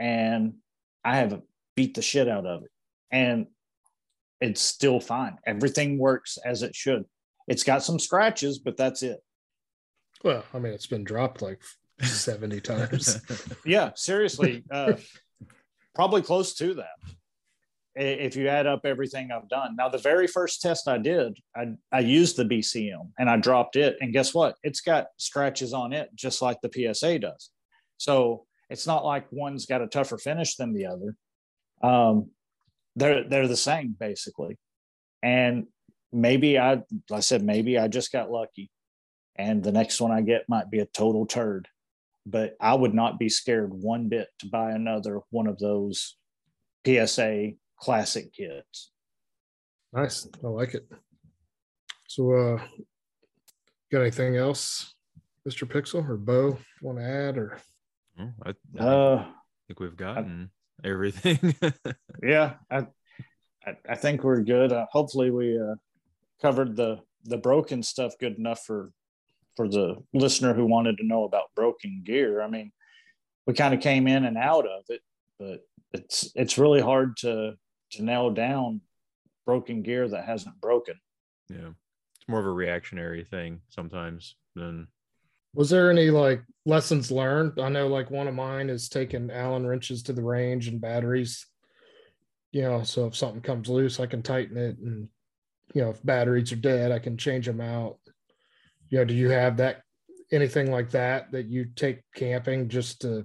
And I have beat the shit out of it. And it's still fine. Everything works as it should. It's got some scratches, but that's it. Well, I mean, it's been dropped like seventy times. Yeah, seriously. Uh, probably close to that, if you add up everything I've done. Now, the very first test I did, I, I used the B C M and I dropped it. And guess what? It's got scratches on it, just like the P S A does. So it's not like one's got a tougher finish than the other. Um, they're, they're the same, basically. And maybe I, like I said, maybe I just got lucky. And the next one I get might be a total turd. But I would not be scared one bit to buy another one of those P S A classic kits. Nice. I like it. So uh got anything else, Mister Pixel or Bo, want to add? Or oh, I, I uh, think we've gotten I, everything. Yeah, I, I I think we're good. Uh, hopefully we uh covered the the broken stuff good enough for for the listener who wanted to know about broken gear. I mean, we kind of came in and out of it, but it's it's really hard to to nail down broken gear that hasn't broken. Yeah, it's more of a reactionary thing sometimes than... Was there any like lessons learned? I know like one of mine is taking Allen wrenches to the range and batteries, you know, so if something comes loose I can tighten it, and you know, if batteries are dead I can change them out. You know, do you have that, anything like that that you take camping just to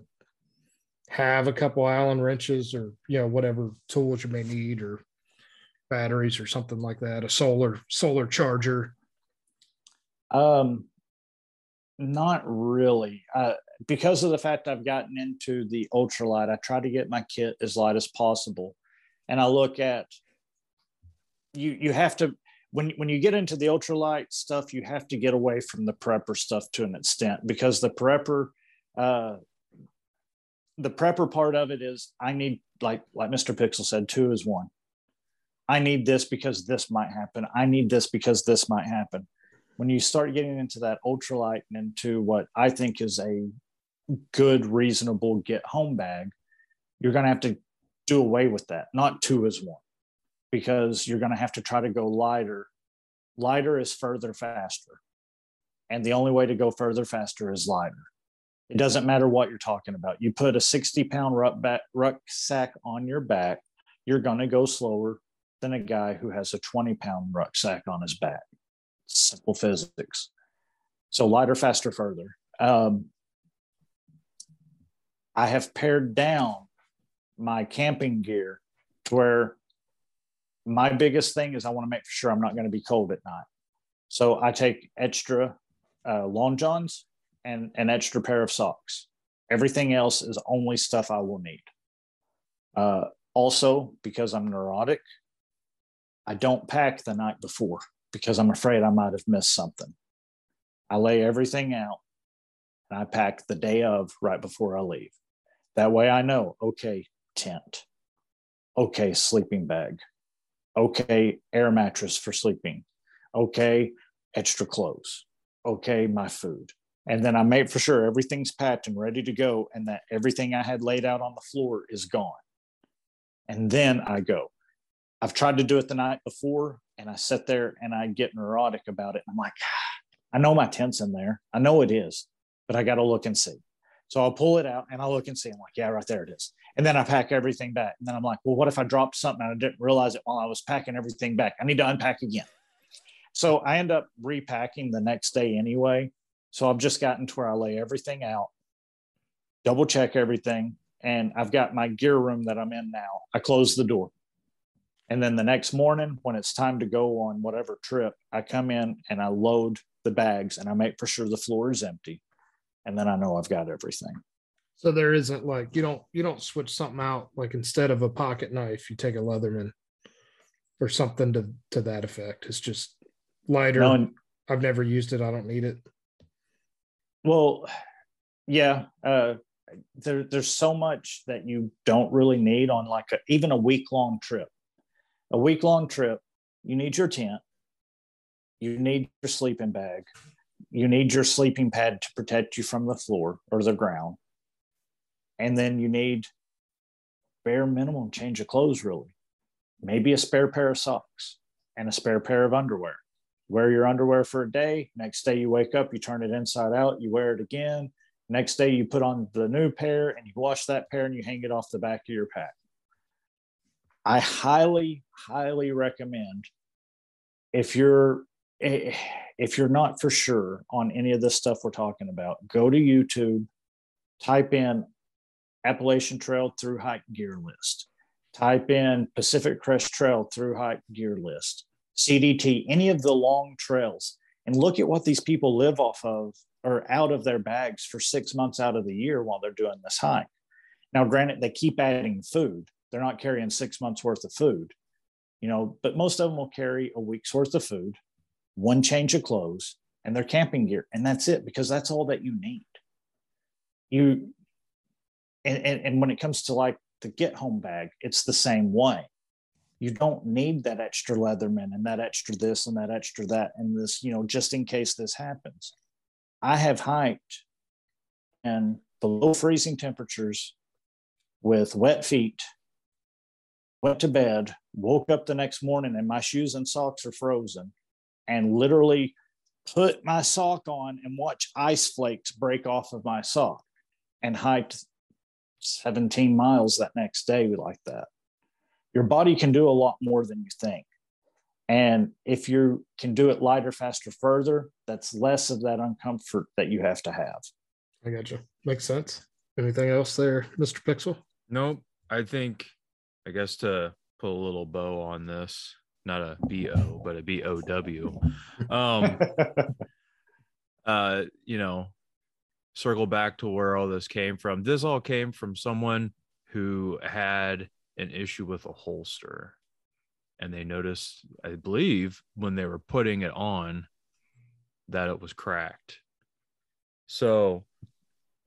have a couple Allen wrenches or, you know, whatever tools you may need, or batteries or something like that, a solar solar charger? Um, not really. Uh, because of the fact I've gotten into the ultralight, I try to get my kit as light as possible. And I look at, you you have to, when, when you get into the ultralight stuff, you have to get away from the prepper stuff to an extent, because the prepper, uh, the prepper part of it is, I need, like, like Mister Pixel said, two is one. I need this because this might happen. I need this because this might happen. When you start getting into that ultralight and into what I think is a good, reasonable get home bag, you're going to have to do away with that. Not two is one, because you're going to have to try to go lighter. Lighter is further, faster. And the only way to go further, faster is lighter. It doesn't matter what you're talking about. You put a sixty pound rucksack on your back, you're going to go slower than a guy who has a twenty pound rucksack on his back. Simple physics. So lighter, faster, further. Um, I have pared down my camping gear to where my biggest thing is I want to make sure I'm not going to be cold at night. So I take extra uh, long johns and an extra pair of socks. Everything else is only stuff I will need. Uh, also, because I'm neurotic, I don't pack the night before, because I'm afraid I might have missed something. I lay everything out and I pack the day of, right before I leave. That way I know, okay, tent, okay, sleeping bag, okay, air mattress for sleeping, okay, extra clothes, okay, my food. And then I make for sure everything's packed and ready to go, and that everything I had laid out on the floor is gone. And then I go. I've tried to do it the night before, and I sit there and I get neurotic about it. I'm like, I know my tent's in there. I know it is, but I got to look and see. So I'll pull it out and I'll look and see. I'm like, yeah, right there it is. And then I pack everything back. And then I'm like, well, what if I dropped something and I didn't realize it while I was packing everything back? I need to unpack again. So I end up repacking the next day anyway. So I've just gotten to where I lay everything out, double check everything. And I've got my gear room that I'm in now. I close the door. And then the next morning, when it's time to go on whatever trip, I come in and I load the bags and I make for sure the floor is empty. And then I know I've got everything. So there isn't, like, you don't, you don't switch something out. Like, instead of a pocket knife, you take a Leatherman or something to, to that effect. It's just lighter. No, I've never used it. I don't need it. Well, yeah. Uh, there, there's so much that you don't really need on, like, a, even a week long trip. A week-long trip, you need your tent, you need your sleeping bag, you need your sleeping pad to protect you from the floor or the ground, and then you need bare minimum change of clothes, really. Maybe a spare pair of socks and a spare pair of underwear. Wear your underwear for a day, next day you wake up, you turn it inside out, you wear it again, next day you put on the new pair and you wash that pair and you hang it off the back of your pack. I highly, highly recommend, if you're if you're not for sure on any of this stuff we're talking about, go to YouTube, type in Appalachian Trail through hike gear list, type in Pacific Crest Trail through hike gear list, C D T, any of the long trails, and look at what these people live off of or out of their bags for six months out of the year while they're doing this hike. Now, granted, they keep adding food. They're not carrying six months worth of food, you know, but most of them will carry a week's worth of food, one change of clothes, and their camping gear. And that's it, because that's all that you need. You, and, and, and when it comes to, like, the get home bag, it's the same way. You don't need that extra Leatherman and that extra this and that extra that and this, you know, just in case this happens. I have hiked in below freezing temperatures with wet feet, went to bed, woke up the next morning and my shoes and socks are frozen, and literally put my sock on and watch ice flakes break off of my sock, and hiked seventeen miles that next day like that. Your body can do a lot more than you think. And if you can do it lighter, faster, further, that's less of that uncomfort that you have to have. I got you. Makes sense. Anything else there, Mister Pixel? Nope. I think, I guess to put a little bow on this, not a B O, but a B O W. Um, uh, you know, circle back to where all this came from. This all came from someone who had an issue with a holster. And they noticed, I believe, when they were putting it on, that it was cracked. So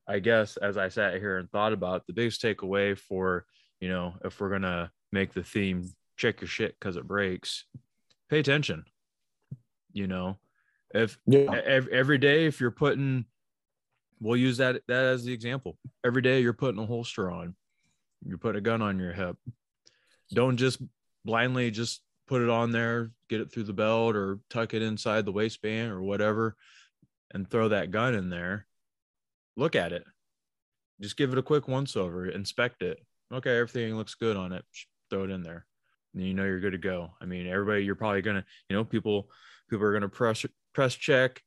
I guess as I sat here and thought about it, the biggest takeaway for, you know, if we're going to make the theme, check your shit because it breaks, pay attention. You know, if yeah. every, every day, if you're putting, we'll use that, that as the example. Every day you're putting a holster on, you're putting a gun on your hip. Don't just blindly just put it on there, get it through the belt or tuck it inside the waistband or whatever and throw that gun in there. Look at it. Just give it a quick once over, inspect it. Okay, everything looks good on it. Throw it in there. And you know you're good to go. I mean, everybody, you're probably going to, you know, people people are going to press press check,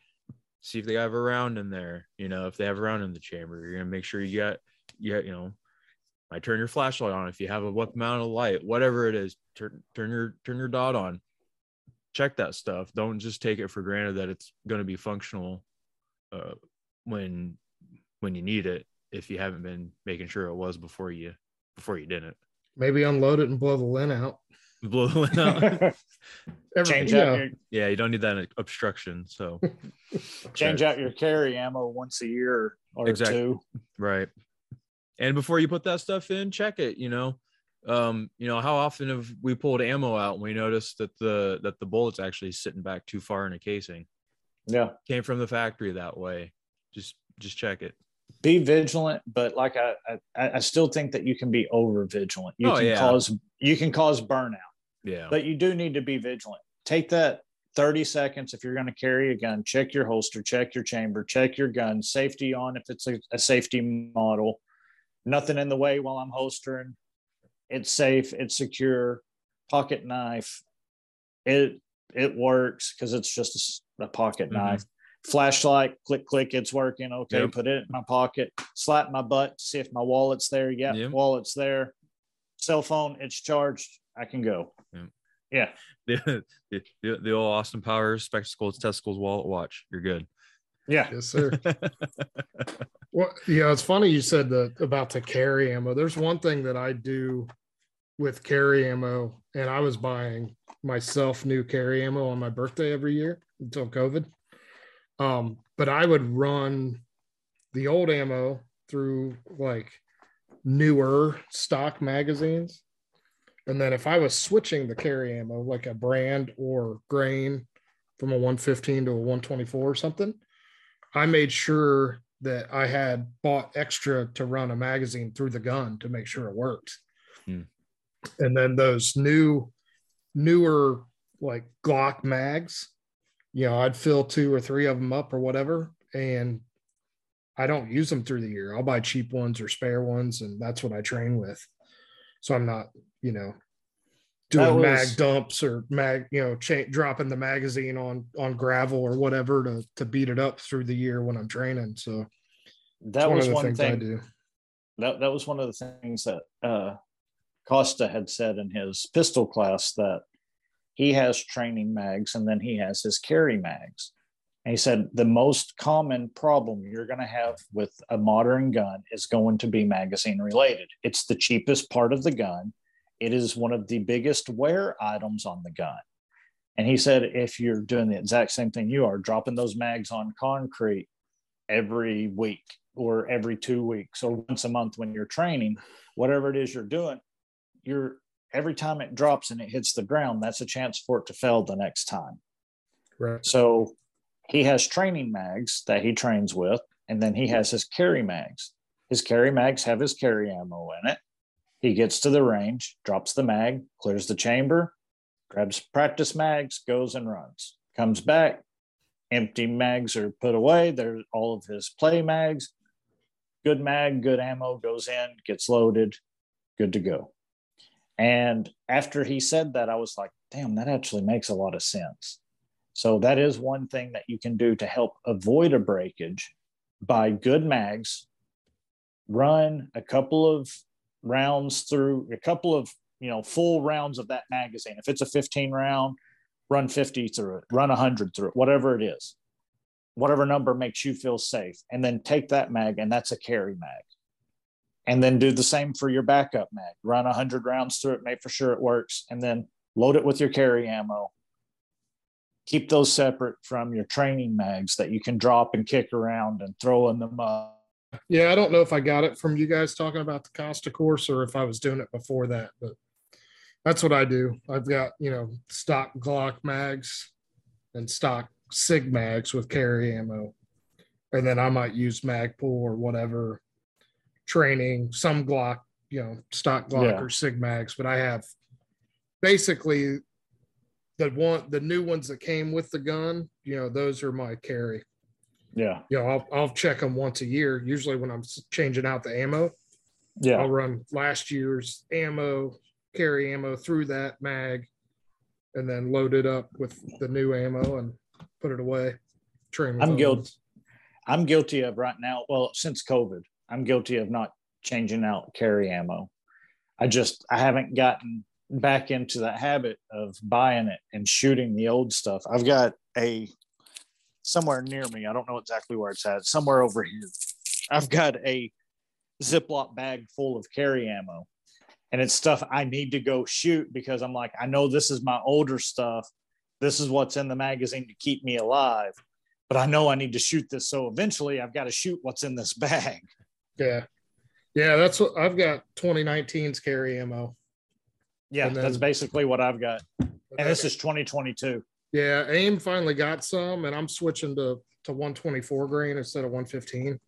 see if they have a round in there. You know, if they have a round in the chamber, you're going to make sure you got, you, got, you know, I turn your flashlight on. If you have a weapon mounted light, whatever it is, turn turn your turn your dot on. Check that stuff. Don't just take it for granted that it's going to be functional uh, when when you need it. If you haven't been making sure it was before you before you did it, maybe unload it and blow the lint out. Blow the lint out. Change out. Your... Yeah, you don't need that obstruction. So change yeah. out your carry ammo once a year or exactly. two. Right. And before you put that stuff in, check it, you know, um, you know, how often have we pulled ammo out and we noticed that the, that the bullet's actually sitting back too far in a casing. Yeah. Came from the factory that way. Just, just check it. Be vigilant. But like, I, I, I still think that you can be over vigilant. You oh, can yeah. cause, you can cause burnout. Yeah. But you do need to be vigilant. Take that thirty seconds. If you're going to carry a gun, check your holster, check your chamber, check your gun, safety on, if it's a, a safety model. Nothing in the way while I'm holstering. It's safe. It's secure. Pocket knife. It it works because it's just a, a pocket mm-hmm. knife. Flashlight. Click, click. It's working. Okay. Yep. Put it in my pocket. Slap my butt. See if my wallet's there. Yeah. Yep. Wallet's there. Cell phone. It's charged. I can go. Yep. Yeah. The, the, the old Austin Powers, spectacles, testicles, wallet, watch. You're good. Yeah. Yes, sir. Well, yeah, it's funny you said that about the carry ammo. There's one thing that I do with carry ammo, and I was buying myself new carry ammo on my birthday every year until COVID. Um, but I would run the old ammo through like newer stock magazines. And then if I was switching the carry ammo, like a brand or grain from a one fifteen to a one twenty-four or something, I made sure that I had bought extra to run a magazine through the gun to make sure it worked. Hmm. And then those new, newer like Glock mags, you know, I'd fill two or three of them up or whatever. And I don't use them through the year. I'll buy cheap ones or spare ones. And that's what I train with. So I'm not, you know, doing was... mag dumps or mag, you know, cha- dropping the magazine on on gravel or whatever to to beat it up through the year when I'm training. So that was one, one thing I do. That that was one of the things that uh, Costa had said in his pistol class, that he has training mags and then he has his carry mags. And he said the most common problem you're going to have with a modern gun is going to be magazine related. It's the cheapest part of the gun. It is one of the biggest wear items on the gun. And he said, if you're doing the exact same thing you are, dropping those mags on concrete every week or every two weeks or once a month when you're training, whatever it is you're doing, you're every time it drops and it hits the ground, that's a chance for it to fail the next time. Right. So he has training mags that he trains with, and then he has his carry mags. His carry mags have his carry ammo in it. He gets to the range, drops the mag, clears the chamber, grabs practice mags, goes and runs, comes back, empty mags are put away. There's all of his play mags, good mag, good ammo, goes in, gets loaded, good to go. And after he said that, I was like, damn, that actually makes a lot of sense. So that is one thing that you can do to help avoid a breakage: buy good mags, run a couple of rounds through a couple of, you know, full rounds of that magazine. If it's a fifteen round, run fifty through it, run one hundred through it, whatever it is, whatever number makes you feel safe. And then take that mag, and that's a carry mag. And then do the same for your backup mag. Run one hundred rounds through it, make for sure it works, and then load it with your carry ammo. Keep those separate from your training mags that you can drop and kick around and throw in them up. Yeah, I don't know if I got it from you guys talking about the Costa course or if I was doing it before that, but that's what I do. I've got, you know, stock Glock mags and stock SIG mags with carry ammo. And then I might use Magpul or whatever. Training some Glock, you know, stock Glock yeah. or SIG mags, but I have basically the one, the new ones that came with the gun. You know, those are my carry. Yeah, you know, I'll I'll check them once a year. Usually when I'm changing out the ammo, yeah, I'll run last year's ammo, carry ammo through that mag, and then load it up with the new ammo and put it away. Train. I'm guilty. I'm guilty of right now. Well, since COVID. I'm guilty of not changing out carry ammo. I just, I haven't gotten back into the habit of buying it and shooting the old stuff. I've got a, somewhere near me, I don't know exactly where it's at, somewhere over here. I've got a Ziploc bag full of carry ammo, and it's stuff I need to go shoot because I'm like, I know this is my older stuff. This is what's in the magazine to keep me alive, but I know I need to shoot this. So eventually I've got to shoot what's in this bag. Yeah. Yeah. That's what I've got. twenty nineteen's carry ammo. Yeah. Then, that's basically what I've got. And this is twenty twenty-two. Yeah. AIM finally got some, and I'm switching to, to one twenty-four grain instead of one fifteen.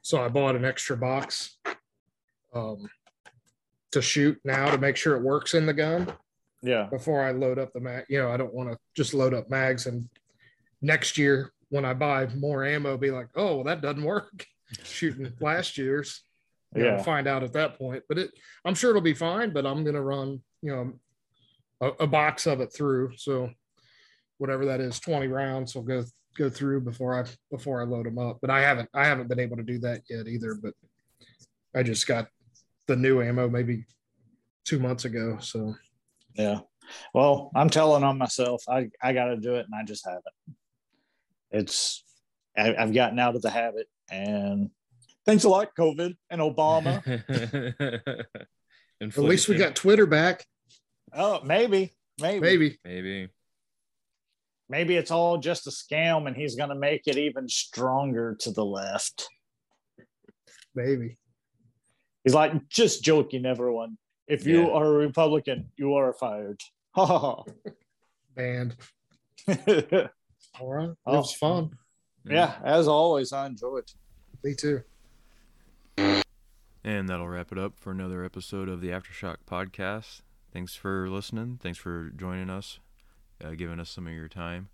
So I bought an extra box um, to shoot now to make sure it works in the gun. Yeah. Before I load up the mag, you know, I don't want to just load up mags and next year when I buy more ammo, be like, oh, well, that doesn't work. Shooting last year's, you yeah. know, find out at that point, but it, I'm sure it'll be fine, but I'm going to run, you know, a, a box of it through. So whatever that is, twenty rounds will go, go through before I, before I load them up. But I haven't, I haven't been able to do that yet either, but I just got the new ammo maybe two months ago. So, yeah, well, I'm telling on myself, I, I got to do it. And I just haven't, it's, I, I've gotten out of the habit. And thanks a lot, COVID and Obama. At least we got Twitter back. Oh, maybe, maybe, maybe, maybe, maybe it's all just a scam, and he's going to make it even stronger to the left. Maybe he's like, just joking, everyone. If you yeah. are a Republican, you are fired. Banned. All right, it oh. was fun. Yeah, as always, I enjoyed. Me too. And that'll wrap it up for another episode of the Aftershock Podcast. Thanks for listening. Thanks for joining us, uh, giving us some of your time.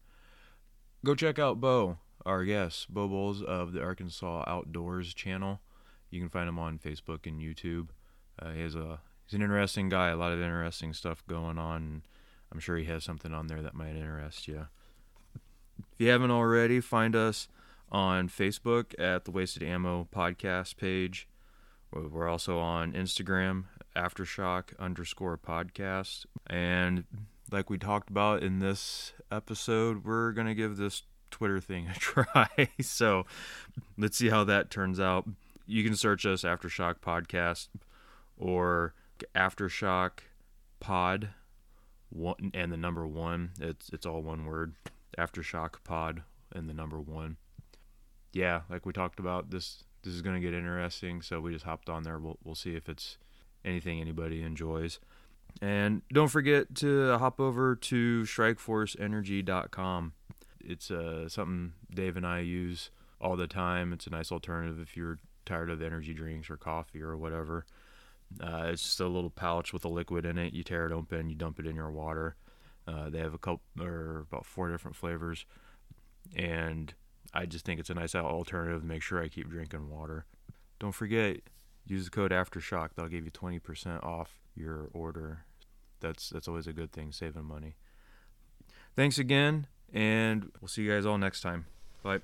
Go check out Bo, our guest, Bo Bowles of the Arkansas Outdoors channel. You can find him on Facebook and YouTube. Uh, he has a he's an interesting guy. A lot of interesting stuff going on. I'm sure he has something on there that might interest you. If you haven't already, find us on Facebook at the Wasted Ammo Podcast page. We're also on Instagram, Aftershock underscore podcast. And like we talked about in this episode, we're going to give this Twitter thing a try. So let's see how that turns out. You can search us Aftershock Podcast or Aftershock Pod one, and the number one. It's, it's all one word. Aftershock Pod and the number one. Yeah, like we talked about, this this is going to get interesting, so we just hopped on there. We'll, we'll see if it's anything anybody enjoys. And don't forget to hop over to strike force energy dot com. It's uh, something Dave and I use all the time. It's a nice alternative if you're tired of energy drinks or coffee or whatever. Uh, it's just a little pouch with a liquid in it. You tear it open, you dump it in your water. Uh, they have a couple or about four different flavors, and I just think it's a nice alternative to make sure I keep drinking water. Don't forget, use the code Aftershock. That'll give you twenty percent off your order. That's that's always a good thing, saving money. Thanks again, and we'll see you guys all next time. Bye.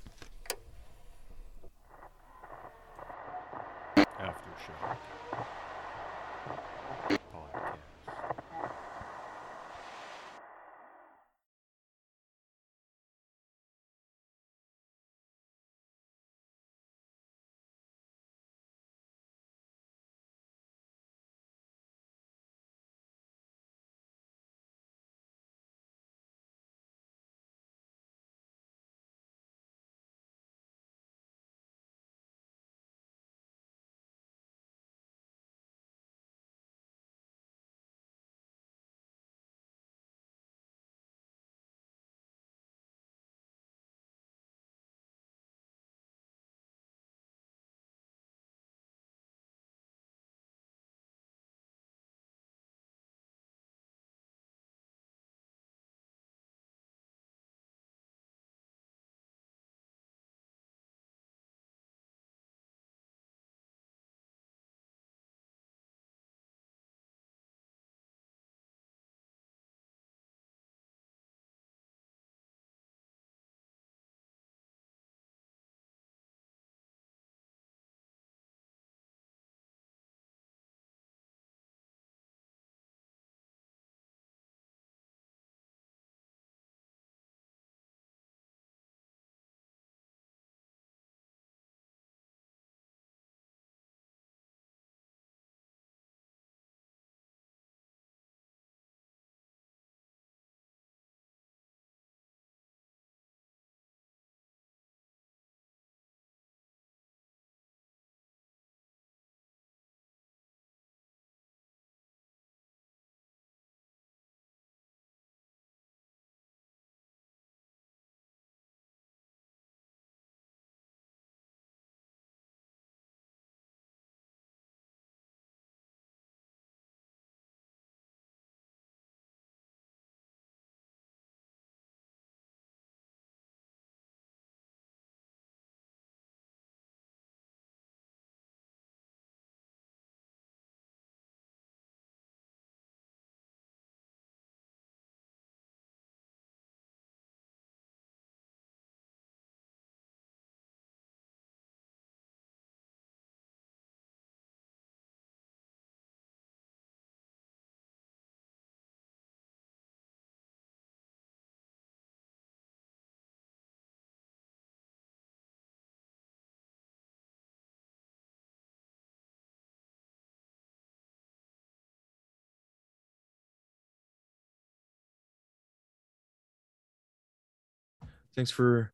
Thanks for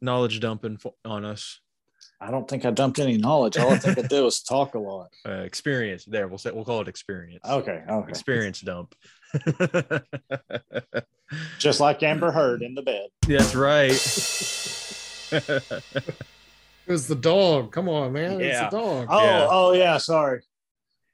knowledge dumping on us. I don't think I dumped any knowledge. All I think I did was talk a lot. Uh, experience. There, we'll say we'll call it experience. Okay. Okay. Experience dump. Just like Amber Heard in the bed. That's right. It was the dog. Come on, man. Yeah. It's the dog. Oh, yeah. oh yeah. Sorry.